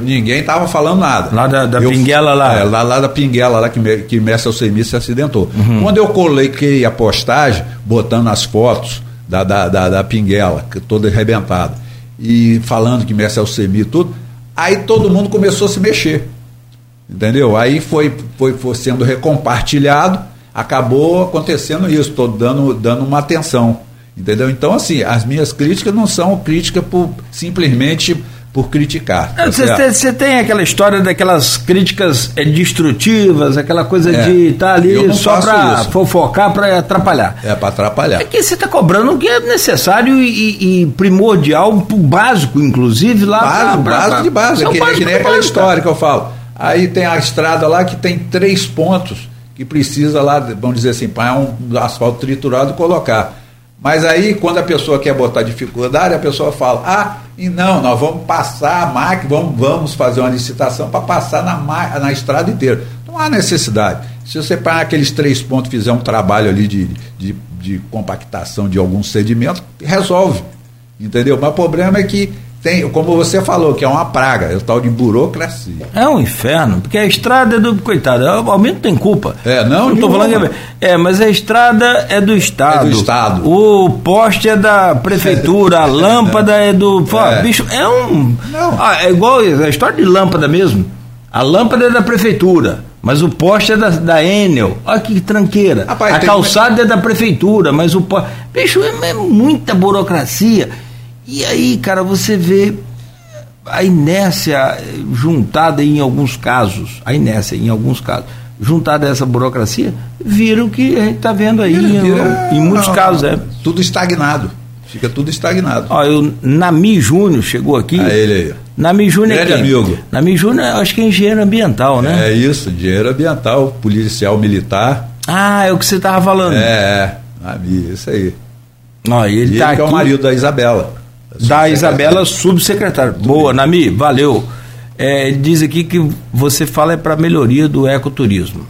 Ninguém estava falando nada. Lá da pinguela lá. É, lá da pinguela lá que Mestre Alcemi se acidentou. Quando eu coloquei a postagem, botando as fotos da pinguela, toda arrebentada, e falando que Mestre Alcemi e tudo, aí todo mundo começou a se mexer, entendeu? Aí foi sendo recompartilhado, acabou acontecendo isso, estou dando uma atenção, entendeu? Então, assim, as minhas críticas não são críticas simplesmente por criticar. Você tem aquela história daquelas críticas destrutivas, aquela coisa de estar ali só para fofocar, para atrapalhar. É, para atrapalhar. É que você está cobrando o que é necessário e primordial, básico, inclusive, lá para... Básico de básico, que nem aquela história que eu falo. Aí tem a estrada lá que tem 3 pontos que precisa lá, vamos dizer assim, para um asfalto triturado colocar. Mas aí, quando a pessoa quer botar dificuldade, a pessoa fala, nós vamos passar a máquina, vamos fazer uma licitação para passar na estrada inteira. Não há necessidade. Se você parar aqueles 3 pontos, fizer um trabalho ali de compactação de algum sedimento, resolve, entendeu? Mas o problema é que tem, como você falou, que é uma praga, é o tal de burocracia. É um inferno, porque a estrada é do... Coitado, o Almir tem culpa. Não estou falando que... mas a estrada é do Estado. É do Estado. O poste é da prefeitura, a lâmpada é do... Bicho, é um... Não. É igual a história de lâmpada mesmo. A lâmpada é da prefeitura, mas o poste é da Enel. Olha que tranqueira. Rapaz, a calçada é da prefeitura, mas o poste... Bicho, é muita burocracia. E aí, cara, você vê a inércia juntada a essa burocracia, viram que a gente está vendo aí, em muitos casos. Tudo estagnado. Fica tudo estagnado. Nami Júnior chegou aqui. Ele aí. Nami Júnior é amigo. Nami Júnior, acho que é engenheiro ambiental, né? É isso, engenheiro ambiental, policial militar. É o que você estava falando. É, Nami, isso aí. Ele tá aqui, é o marido da Isabela. Da Isabela, subsecretário. Boa, Nami, valeu. Diz aqui que você fala para melhoria do ecoturismo.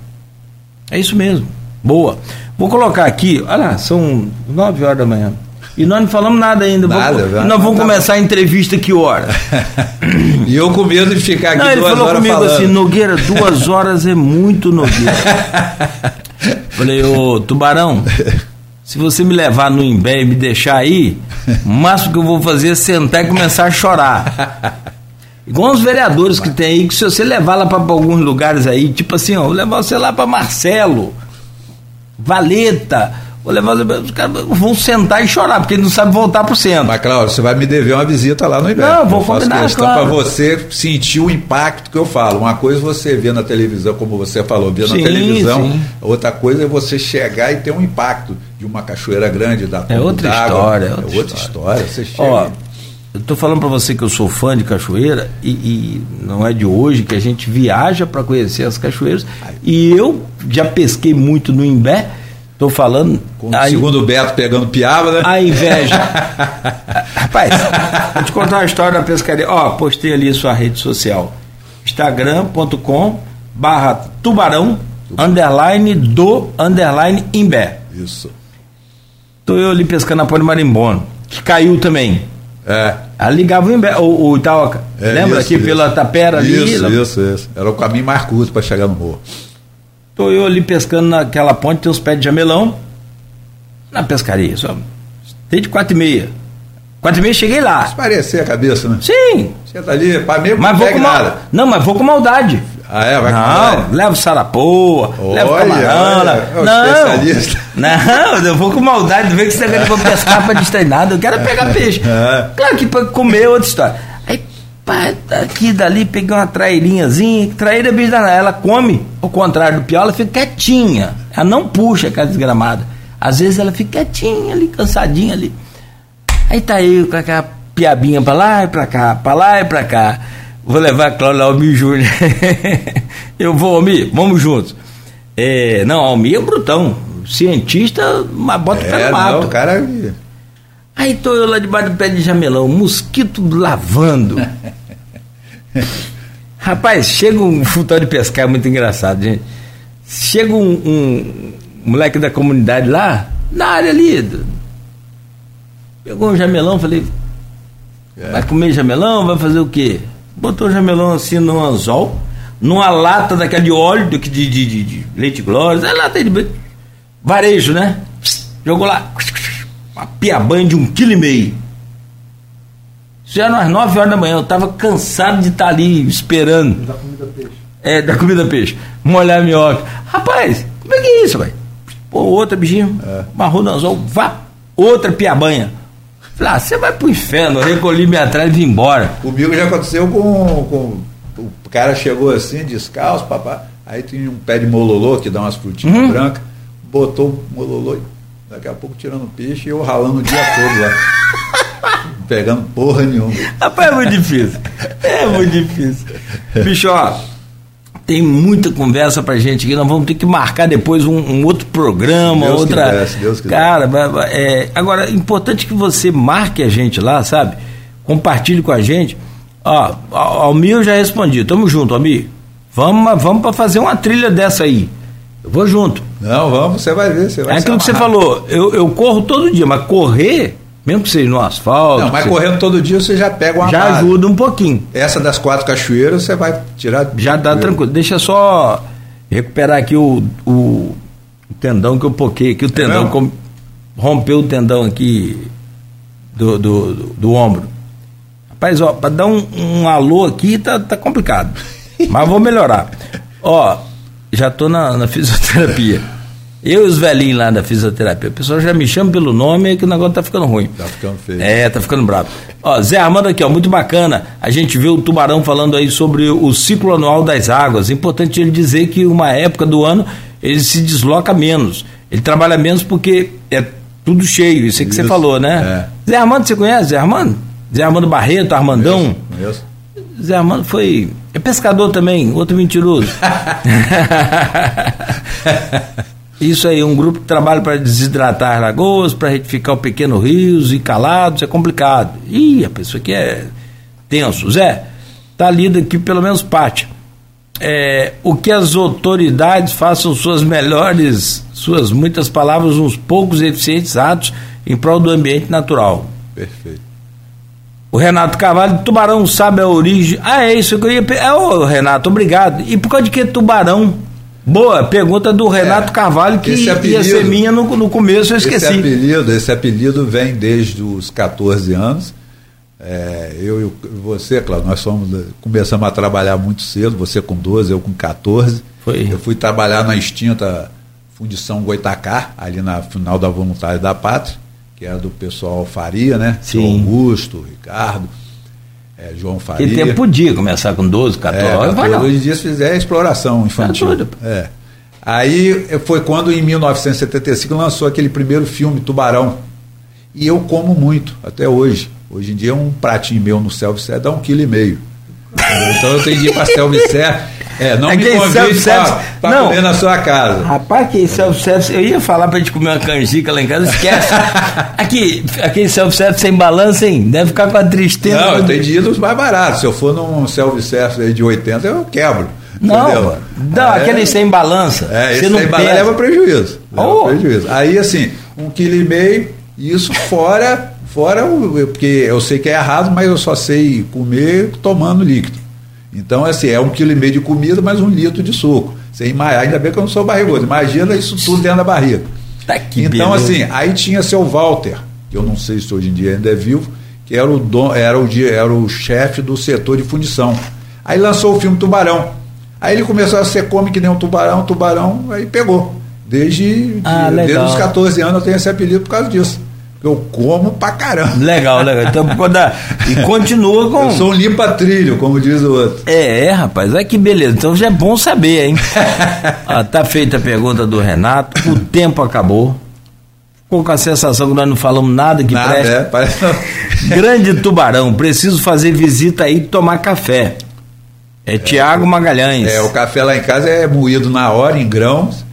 É isso mesmo. Boa. Vou colocar aqui, olha lá, são 9h. E nós não falamos nada ainda. Nós vamos começar a entrevista que hora? E eu com medo de ficar aqui 2 horas falando. Ele falou comigo assim, Nogueira, 2 horas é muito, Nogueira. Falei, ô Tubarão... Se você me levar no Imbé e me deixar aí, o máximo que eu vou fazer é sentar e começar a chorar. Igual os vereadores que tem aí, que se você levar lá para alguns lugares aí, tipo assim, vou levar você lá para Marcelo, Valeta, vou levar os caras, vão sentar e chorar, porque eles não sabem voltar pro centro. Mas, Cláudio, você vai me dever uma visita lá no Imbé. Não, vou combinar, questão para você sentir o impacto que eu falo. Uma coisa você vê na televisão, como você falou, outra coisa é você chegar e ter um impacto de uma cachoeira grande, da água. É outra história. Você chega. Eu tô falando para você que eu sou fã de cachoeira e não é de hoje que a gente viaja para conhecer as cachoeiras. E eu já pesquei muito no Imbé. Tô falando... Segundo o Beto pegando piaba, né? A inveja. Rapaz, vou te contar uma história da pescaria. Postei ali sua rede social. Instagram.com/tubarão _do_imbé. Isso. Tô eu ali pescando a pôr de marimbondo, que caiu também. Aí ligava o Imbé, o Itaoca. Lembra aqui pela Tapera ali? Isso. Era o caminho mais curto para chegar no morro. Estou eu ali pescando naquela ponte, tem uns pés de jamelão, na pescaria, só desde 4h30. 4h30 cheguei lá. Esparecer a cabeça, né? Sim. Você tá ali, pá, mesmo mas não vou com nada. Não, mas vou com maldade. Ah, é? Vai com maldade? Não, levo sarapoa, levo camarana. É um especialista. Não, eu vou com maldade. Não vem que você quer que eu pescar pra destreinado. Eu quero pegar peixe. Claro que pra comer é outra história. Aí, pá, aqui dali, peguei uma trairinhazinha. Traíra é bicho danada. Ela come, ao contrário do pior, ela fica quietinha. Ela não puxa aquela desgramada. Às vezes ela fica quietinha ali, cansadinha ali. Aí tá eu com aquela piabinha pra lá e pra cá, pra lá e pra cá. Vou levar a Cláudia Almir Júnior. Eu vou, Almir, vamos juntos. É, não, Almir é um brutão. Cientista, mas bota o pé no mato. Não, cara... Aí tô eu lá debaixo do pé de jamelão, mosquito lavando. Rapaz, chega um futebol de pescar, muito engraçado, gente. Chega um moleque da comunidade lá, na área ali... Pegou um jamelão, falei, vai comer jamelão, vai fazer o quê? Botou o jamelão assim num anzol, numa lata daquela de óleo, de leite glória, é lata de varejo, né? Jogou lá, uma piabanha de 1,5 kg. Isso era umas 9h, eu tava cansado de estar ali esperando. Da comida peixe. É, da comida peixe. Molhar a minhoca. Rapaz, como é que é isso, velho? Pô, outra bichinho, marrou no anzol, vá, outra piabanha. Falei, você vai pro inferno, eu recolhi minha tralha e vim embora. Comigo já aconteceu com o cara chegou assim, descalço, papá. Aí tem um pé de mololô que dá umas frutinhas brancas, botou o mololô, daqui a pouco tirando o peixe e eu ralando o dia todo lá. Pegando porra nenhuma. Rapaz, é muito difícil. É muito difícil. Bicho, ó, tem muita conversa pra gente aqui, nós vamos ter que marcar depois um outro programa, Deus outra... Quiser, Deus quiser. Cara, agora, é importante que você marque a gente lá, sabe? Compartilhe com a gente. Ó, Almir eu já respondi, tamo junto, Almir. Vamos pra fazer uma trilha dessa aí. Eu vou junto. Não, vamos, você vai ver, você vai. É aquilo que você falou, eu corro todo dia, mas correr... Mesmo que seja no asfalto... Não, mas correndo todo dia você já pega uma já amada. Ajuda um pouquinho. Essa das 4 cachoeiras você vai tirar... Já dá tranquilo. Deixa só recuperar aqui o tendão que eu poquei aqui. O tendão rompeu o tendão aqui do ombro. Rapaz, ó, para dar um alô aqui tá complicado. Mas vou melhorar. Ó, já tô na fisioterapia. Eu e os velhinhos lá da fisioterapia, o pessoal já me chama pelo nome, que o negócio tá ficando ruim. Tá ficando feio. É, tá ficando bravo. Ó, Zé Armando aqui, ó, muito bacana. A gente viu o Tubarão falando aí sobre o ciclo anual das águas. Importante ele dizer que uma época do ano ele se desloca menos. Ele trabalha menos porque é tudo cheio, isso é que você falou, né? É. Zé Armando, você conhece Zé Armando? Zé Armando Barreto, Armandão? Conheço. Zé Armando é pescador também, outro mentiroso. Isso aí, um grupo que trabalha para desidratar lagoas, para retificar o pequeno rios e calados, é complicado. Ih, a pessoa aqui é tenso. Zé, tá lido aqui pelo menos parte. É, o que as autoridades façam suas muitas palavras, uns poucos eficientes atos em prol do ambiente natural. Perfeito. O Renato Carvalho, tubarão sabe a origem. Ah, é isso que eu ia pegar. Ô, Renato, obrigado. E por causa de que tubarão? Boa, pergunta do Renato Carvalho, que apelido, ia ser minha no começo, eu esqueci. Esse apelido vem desde os 14 anos. Eu e você, Cláudio, nós começamos a trabalhar muito cedo, você com 12, eu com 14. Foi. Eu fui trabalhar na extinta Fundição Goitacá, ali na final da Voluntária da Pátria, que era do pessoal Faria, né? Sim. João Augusto, Ricardo. João Faria. Que tempo podia começar com 12, 14 horas. Hoje em dia se fizer exploração infantil. Aí foi quando em 1975 lançou aquele primeiro filme, Tubarão. E eu como muito, até hoje. Hoje em dia um pratinho meu no self-service dá 1,5 kg. Então eu tenho que ir para self-service. Não me convide para comer na sua casa. Rapaz, que self-service, eu ia falar para a gente comer uma canjica lá em casa, esquece. Aquele self-service sem balança, hein? Deve ficar com a tristeza. Não, eu tenho de ir dos mais baratos. Se eu for num self-service de 80, eu quebro. Não, aquele sem balança. Esse sem balança leva prejuízo. Aí assim, 1,5 kg, isso fora, porque eu sei que é errado, mas eu só sei comer tomando líquido. Então, assim, é 1,5 kg de comida, mais 1 litro de suco. Ainda bem que eu não sou barrigudo. Imagina isso tudo dentro da barriga. Tá, então, beleza. Assim, aí tinha seu Walter, que eu não sei se hoje em dia ainda é vivo, que era o chefe do setor de fundição. Aí lançou o filme Tubarão. Aí ele começou a ser come que nem um tubarão, aí pegou. Desde os 14 anos eu tenho esse apelido por causa disso. Eu como pra caramba. Legal. Então, e continua com... Eu sou um limpa-trilho, como diz o outro. Rapaz, olha que beleza. Então já é bom saber, hein? Tá feita a pergunta do Renato. O tempo acabou. Ficou com a sensação que nós não falamos nada que preste. Grande Tubarão, preciso fazer visita aí e tomar café. Tiago Magalhães. O café lá em casa é moído na hora, em grãos.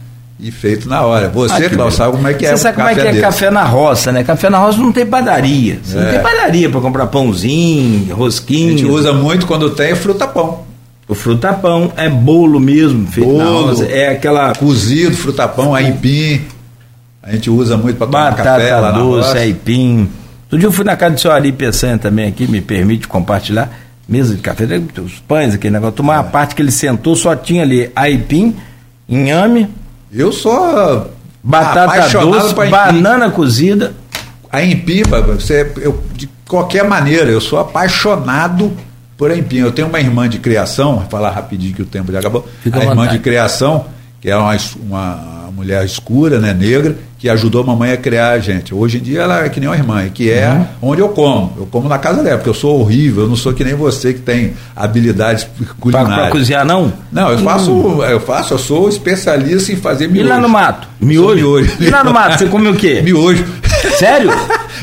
E feito na hora. Você, Cláudio, sabe como é que é o café. Você sabe como é que é café na roça, né? Café na roça não tem padaria. Você não tem padaria para comprar pãozinho, rosquinha. A gente usa muito quando tem fruta-pão. O fruta-pão é bolo mesmo, feito na roça. É aquela... Cozido, fruta-pão, aipim. A gente usa muito para tomar café lá na roça. Batata doce, aipim. Outro dia eu fui na casa do seu Ari Peçanha também aqui, me permite compartilhar. Mesa de café, os pães, aquele negócio. Tomar a parte que ele sentou, só tinha ali aipim, inhame... Eu sou batata doce, banana cozida. A empim, de qualquer maneira, eu sou apaixonado por empim. Eu tenho uma irmã de criação, vou falar rapidinho que o tempo já acabou. Fica a irmã de criação, que é uma mulher escura, né, negra, que ajudou a mamãe a criar a gente. Hoje em dia ela é que nem uma irmã, que é onde eu como. Eu como na casa dela, porque eu sou horrível, eu não sou que nem você que tem habilidades culinárias. Para cozinhar, não? Não, eu sou especialista em fazer miojo. E lá no mato? Miojo. E lá no mato, você come o quê? Miojo. Sério?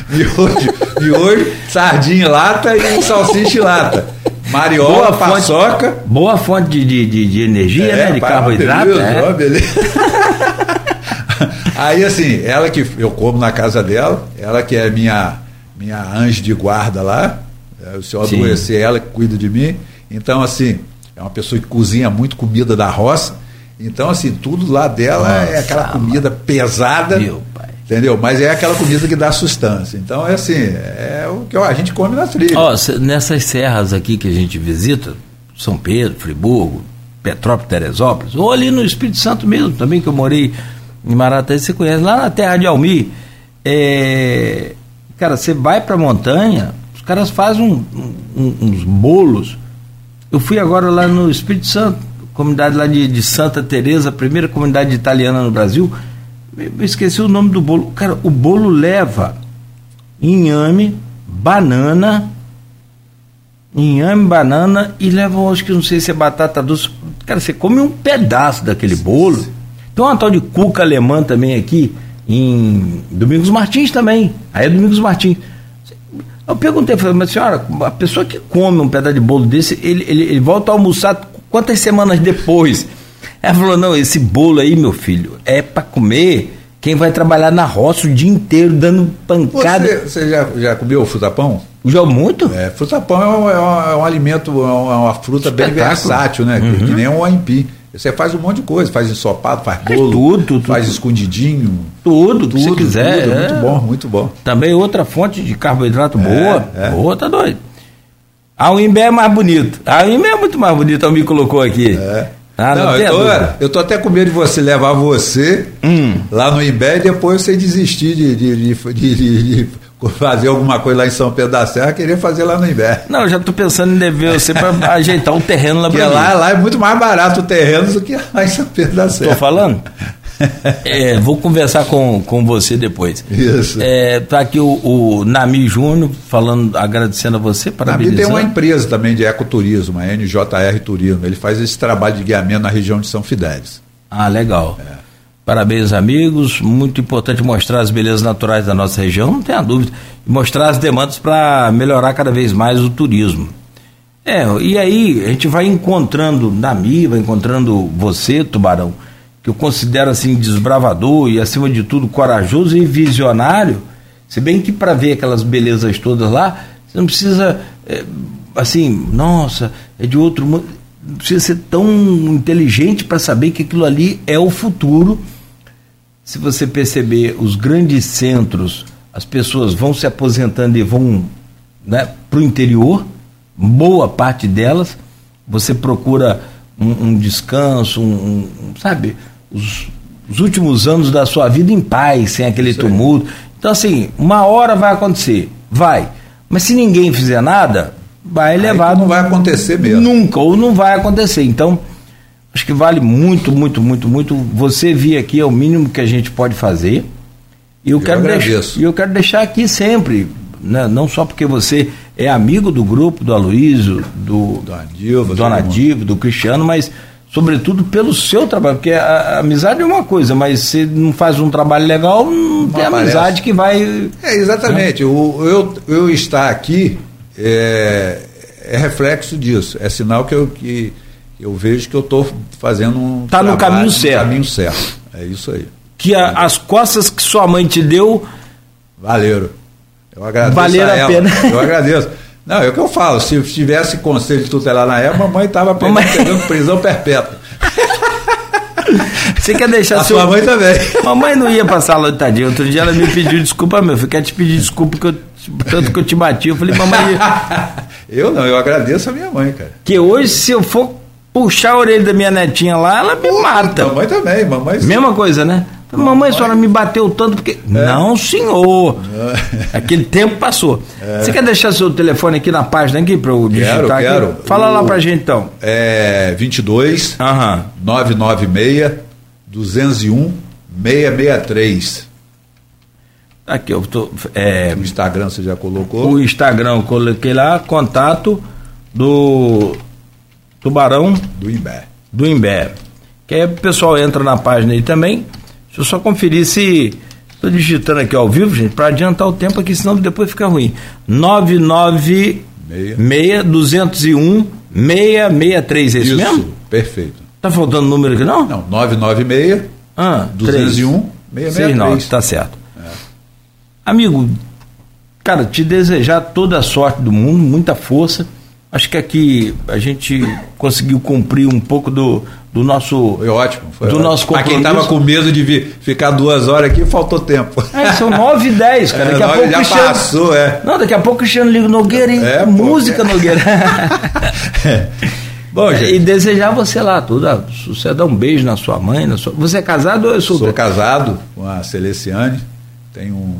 Miojo, sardinha em lata e salsicha em lata. Mariola, paçoca. Boa fonte de energia, né? De carboidrato. Ó, beleza. Aí assim, ela que eu como na casa dela, ela que é minha anjo de guarda lá, se eu adoecer, ela que cuida de mim. Então assim, é uma pessoa que cozinha muito comida da roça. Então assim, tudo lá dela é aquela comida pesada, meu pai. Entendeu? Mas é aquela comida que dá sustância. Então é assim, é o que a gente come na trilha. Nessas serras aqui que a gente visita, São Pedro, Friburgo, Petrópolis, Teresópolis, ou ali no Espírito Santo mesmo também, que eu morei em Marataízes, você conhece, lá na terra de Almir, cara, você vai pra montanha, os caras fazem uns bolos. Eu fui agora lá no Espírito Santo, comunidade lá de Santa Teresa, a primeira comunidade italiana no Brasil, eu esqueci o nome do bolo. Cara, o bolo leva inhame, banana e leva, acho que não sei se é batata doce. Cara, você come um pedaço daquele bolo. Tem uma tal de cuca alemã também aqui em Domingos Martins também. Aí é Domingos Martins. Eu perguntei, falei, mas senhora, a pessoa que come um pedaço de bolo desse, ele volta a almoçar quantas semanas depois? Ela falou, não, esse bolo aí, meu filho, é para comer quem vai trabalhar na roça o dia inteiro dando pancada. Você já comeu fruta-pão? Já muito? Fruta-pão é um alimento, uma fruta bem versátil, né? Uhum. Que nem um aipim. Você faz um monte de coisa, faz ensopado, faz bolo, tudo, faz escondidinho. Tudo, se quiser. Tudo, muito bom. Também outra fonte de carboidrato boa. Boa, tá doido. O Imbé é mais bonito. O Imbé é muito mais bonito, o me colocou aqui. Eu tô até com medo de você levar lá no Imbé e depois você desistir de fazer alguma coisa lá em São Pedro da Serra, querer fazer lá no Imbé. Não, eu já estou pensando em dever você para ajeitar um terreno lá para mim. Lá é muito mais barato o terreno do que lá em São Pedro da Serra. Estou falando? Vou conversar com você depois. Isso. Está aqui o Nami Júnior falando, agradecendo a você, parabenizando. Nami tem uma empresa também de ecoturismo, a NJR Turismo. Ele faz esse trabalho de guiamento na região de São Fidélis. Legal. Parabéns, amigos. Muito importante mostrar as belezas naturais da nossa região, não tenha dúvida. Mostrar as demandas para melhorar cada vez mais o turismo. E aí a gente vai encontrando Nami, vai encontrando você, Tubarão, que eu considero assim desbravador e, acima de tudo, corajoso e visionário. Se bem que para ver aquelas belezas todas lá, você não precisa, é de outro mundo. Não precisa ser tão inteligente para saber que aquilo ali é o futuro. Se você perceber os grandes centros, as pessoas vão se aposentando e vão, né, para o interior, boa parte delas. Você procura um descanso, sabe, os últimos anos da sua vida em paz, sem aquele tumulto. Então assim, uma hora vai acontecer, Mas se ninguém fizer nada, vai levar... Não vai acontecer mesmo. Nunca, ou não vai acontecer. Então, acho que vale muito, muito, muito, muito. Você vir aqui é o mínimo que a gente pode fazer. E eu quero deixar aqui sempre, né? Não só porque você é amigo do grupo, do Aloysio, do Dona Diva, do Cristiano, mas sobretudo pelo seu trabalho, porque a amizade é uma coisa, mas se não faz um trabalho legal, não tem aparece. Amizade que vai... É, exatamente, né? eu estar aqui é reflexo disso, é sinal que eu vejo que eu estou fazendo um trabalho no caminho certo. É isso aí. Que as costas que sua mãe te deu... Valeram. Eu agradeço a ela. A pena. Eu agradeço. Não, é o que eu falo, se tivesse conselho tutelar na época, a mãe estava pegando prisão perpétua. Você quer deixar a sua mãe também. Mamãe não ia pra sala, tadinha. Outro dia ela me pediu desculpa, meu. Eu quero te pedir desculpa tanto que eu te bati. Eu falei, mamãe... Eu não, eu agradeço a minha mãe, cara. Que hoje, se eu for puxar a orelha da minha netinha lá, ela me mata. Mamãe também, mamãe... Sim. Mesma coisa, né? Mamãe, a senhora me bateu tanto porque... Não, senhor. Aquele tempo passou. Você quer deixar seu telefone aqui na página aqui para eu digitar? Quero. Fala lá pra gente então. 22 996 201 663. Aqui eu tô... O Instagram você já colocou? O Instagram eu coloquei lá, contato do Tubarão do Imbé. Que aí o pessoal entra na página aí também. Deixa eu só conferir se... Estou digitando aqui ao vivo, gente, para adiantar o tempo aqui, senão depois fica ruim. 996-201-663, é isso mesmo? Perfeito. Tá faltando número aqui, não? Não, 996-201-663. Tá certo. É. Amigo, cara, te desejar toda a sorte do mundo, muita força. Acho que aqui a gente conseguiu cumprir um pouco do nosso... Foi ótimo. Nosso compromisso. Para quem estava com medo de vir, ficar 2 horas aqui, faltou tempo. São 9h10, cara. Daqui a pouco já passou, Não, daqui a pouco o Cristiano liga Nogueira, hein? Música Nogueira. Bom, gente. E desejar você lá tudo. Você dá um beijo na sua mãe, Você é casado ou eu sou? Sou casado com a Celeciane. Tenho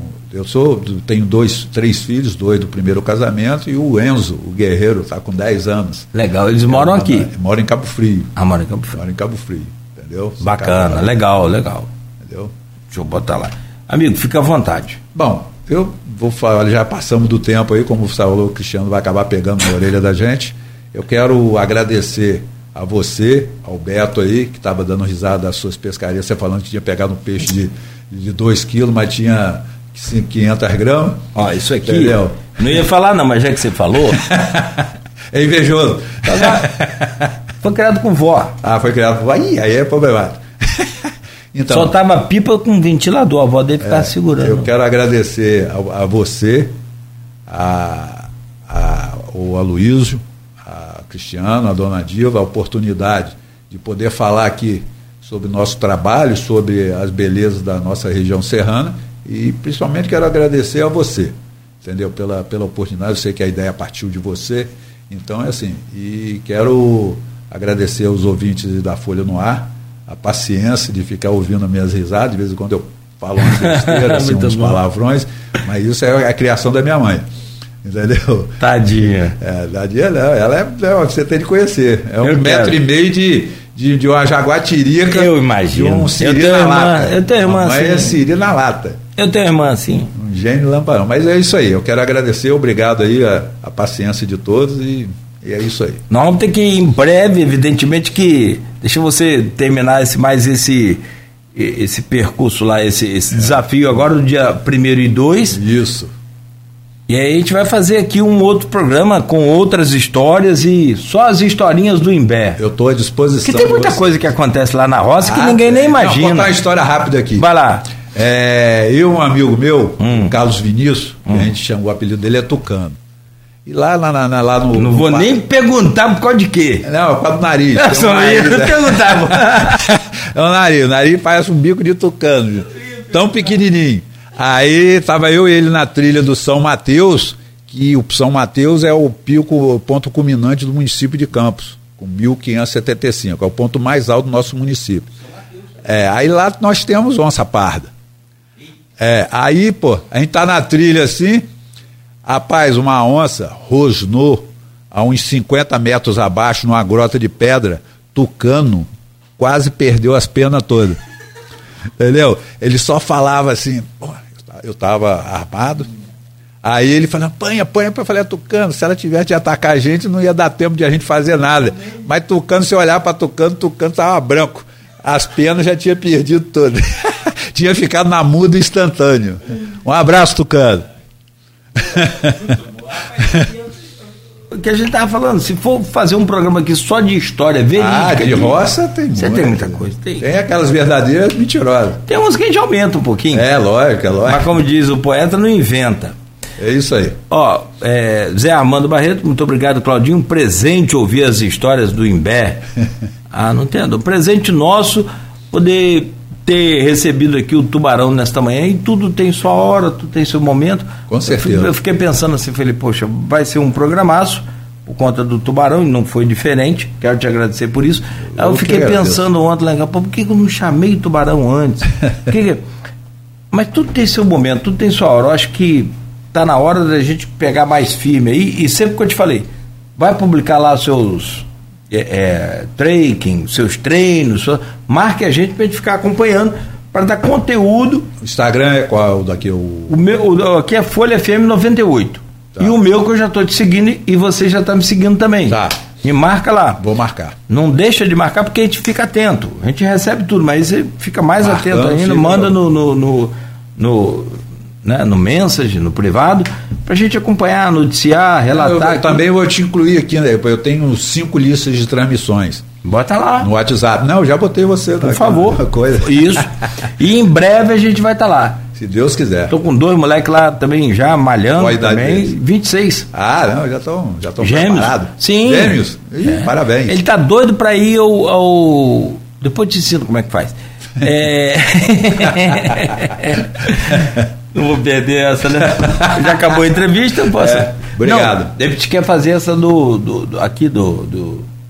3 filhos, 2 do primeiro casamento, e o Enzo, o guerreiro, está com 10 anos. Legal, eles moram aqui? Moram em Cabo Frio. Ah, moram em Cabo Frio. Entendeu? Bacana, legal. Entendeu? Deixa eu botar lá. Amigo, fica à vontade. Bom, eu vou falar, já passamos do tempo aí, como você falou, o Cristiano vai acabar pegando na orelha da gente. Eu quero agradecer a você, ao Beto aí, que estava dando risada das suas pescarias, você falando que tinha pegado um peixe de 2 quilos, mas tinha... 500 gramas. Ó, isso aqui, entendeu? Não ia falar não, mas já que você falou... É invejoso. Foi criado com vó. Ah, foi criado com vó. Ih, aí é problemático. Então, soltava pipa com ventilador, a vó dele ficava segurando. Eu quero agradecer a você, o Aloysio, a Cristiano, a Dona Diva, a oportunidade de poder falar aqui sobre o nosso trabalho, sobre as belezas da nossa região serrana. E principalmente quero agradecer a você, entendeu? Pela oportunidade, eu sei que a ideia partiu de você, então é assim, e quero agradecer aos ouvintes da Folha no Ar, a paciência de ficar ouvindo as minhas risadas, de vez em quando eu falo umas besteiras, assim, uns palavrões, mas isso é a criação da minha mãe, entendeu? Tadinha. Tadinha não, ela você tem de conhecer, é 1,5 metro de uma jaguatirica. Eu imagino. De um siri na lata. Eu tenho irmã assim. Mas é siri na lata. Eu tenho irmã, sim. Um gênio lamparão. Mas é isso aí. Eu quero agradecer. Obrigado aí a paciência de todos e é isso aí. Nós vamos ter que ir em breve, evidentemente que... Deixa você terminar esse percurso lá, esse desafio agora no dia 1º e 2. Isso. E aí a gente vai fazer aqui um outro programa com outras histórias e só as historinhas do Imbé. Eu estou à disposição. Porque tem muita coisa que acontece lá na roça que ninguém nem imagina. Vou contar uma história rápida aqui. Vai lá. Eu, um amigo meu, Carlos Vinícius, que a gente chamou, o apelido dele é Tucano. E lá no... Não vou nem perguntar por causa de quê. Não, por causa do nariz. Eu não perguntava. É o nariz. O nariz parece um bico de tucano. Tão pequenininho. Aí estava eu e ele na trilha do São Mateus, que o São Mateus é o ponto culminante do município de Campos, com 1575. É o ponto mais alto do nosso município. Aí lá nós temos onça parda. Aí, a gente tá na trilha assim, Rapaz, uma onça rosnou a uns 50 metros abaixo, numa grota de pedra. Tucano quase perdeu as penas todas. Entendeu? Ele só falava assim, eu tava armado. Aí ele falou, apanha, apanha. Eu falei, Tucano, se ela tivesse de atacar a gente, não ia dar tempo de a gente fazer nada. Mas Tucano, se olhar para Tucano, Tucano tava branco. As penas já tinha perdido todas. Tinha ficado na muda instantâneo. Um abraço, Tucano. O que a gente estava falando, se for fazer um programa aqui só de história verídica... Ah, de roça tem você tem muita coisa. Tem aquelas verdadeiras mentirosas. Tem umas que a gente aumenta um pouquinho. É, lógico, é lógico. Mas como diz o poeta, não inventa. É isso aí. Ó, Zé Armando Barreto, muito obrigado, Claudinho. Um presente ouvir as histórias do Imbé. Ah, não entendo. Um presente nosso poder ter recebido aqui o Tubarão nesta manhã, e tudo tem sua hora, tudo tem seu momento. Com certeza. Eu fiquei pensando assim, falei, poxa, vai ser um programaço por conta do Tubarão, e não foi diferente, quero te agradecer por isso. Aí eu fiquei pensando ontem, por que eu não chamei o Tubarão antes? Mas tudo tem seu momento, tudo tem sua hora. Eu acho que está na hora da gente pegar mais firme aí, e sempre que eu te falei, vai publicar lá seus... trekking, seus treinos, marque a gente para a gente ficar acompanhando, para dar conteúdo. O Instagram é qual daqui? Aqui é Folha FM 98. Tá. E o meu, que eu já estou te seguindo, e você já está me seguindo também. Tá. Me marca lá. Vou marcar. Não deixa de marcar, porque a gente fica atento. A gente recebe tudo, mas você fica mais atento ainda, manda no mensagem, no privado, pra gente acompanhar, noticiar, relatar. Eu também vou te incluir aqui, né? Eu tenho 5 listas de transmissões. Bota lá. No WhatsApp. Não, eu já botei você. Por favor. Coisa. Isso. E em breve a gente vai estar lá. Se Deus quiser. Tô com 2 moleques lá também, já malhando. Qual a idade também? 26. Ah, não, já estão preparados. Sim. Gêmeos. Parabéns. Ele tá doido pra ir ao... Depois eu te ensino como é que faz. Não vou perder essa, né? Já acabou a entrevista, eu posso. Obrigado. Não, a gente quer fazer essa do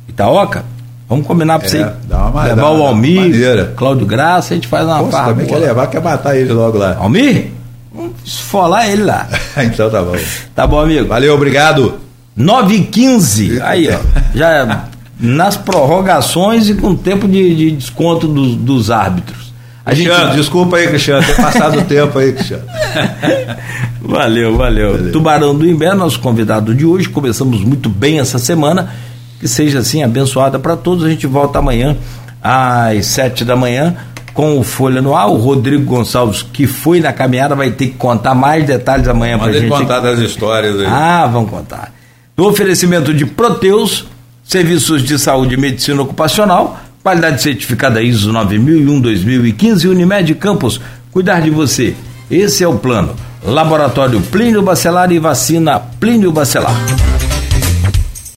Itaoca. Vamos combinar pra você levar o Almir, Cláudio Graça, a gente faz uma farra. Também quer levar, quer matar ele logo lá. Almir? Vamos esfolar ele lá. Então tá bom. Tá bom, amigo. Valeu, obrigado. 9h15. Aí, ó. Já nas prorrogações e com tempo de desconto dos árbitros. Cristiano, desculpa aí, Cristiano, tem passado o tempo aí, Cristiano. Valeu. Tubarão do Imbé, nosso convidado de hoje. Começamos muito bem essa semana, que seja assim abençoada para todos. A gente volta amanhã às 7h com o Folha no Ar. O Rodrigo Gonçalves, que foi na caminhada, vai ter que contar mais detalhes amanhã para a gente. Vamos contar das histórias aí. Ah, vamos contar. No oferecimento de Proteus, serviços de saúde e medicina ocupacional, qualidade certificada ISO 9001-2015, Unimed Campos, cuidar de você, esse é o plano. Laboratório Plínio Bacelar e vacina Plínio Bacelar.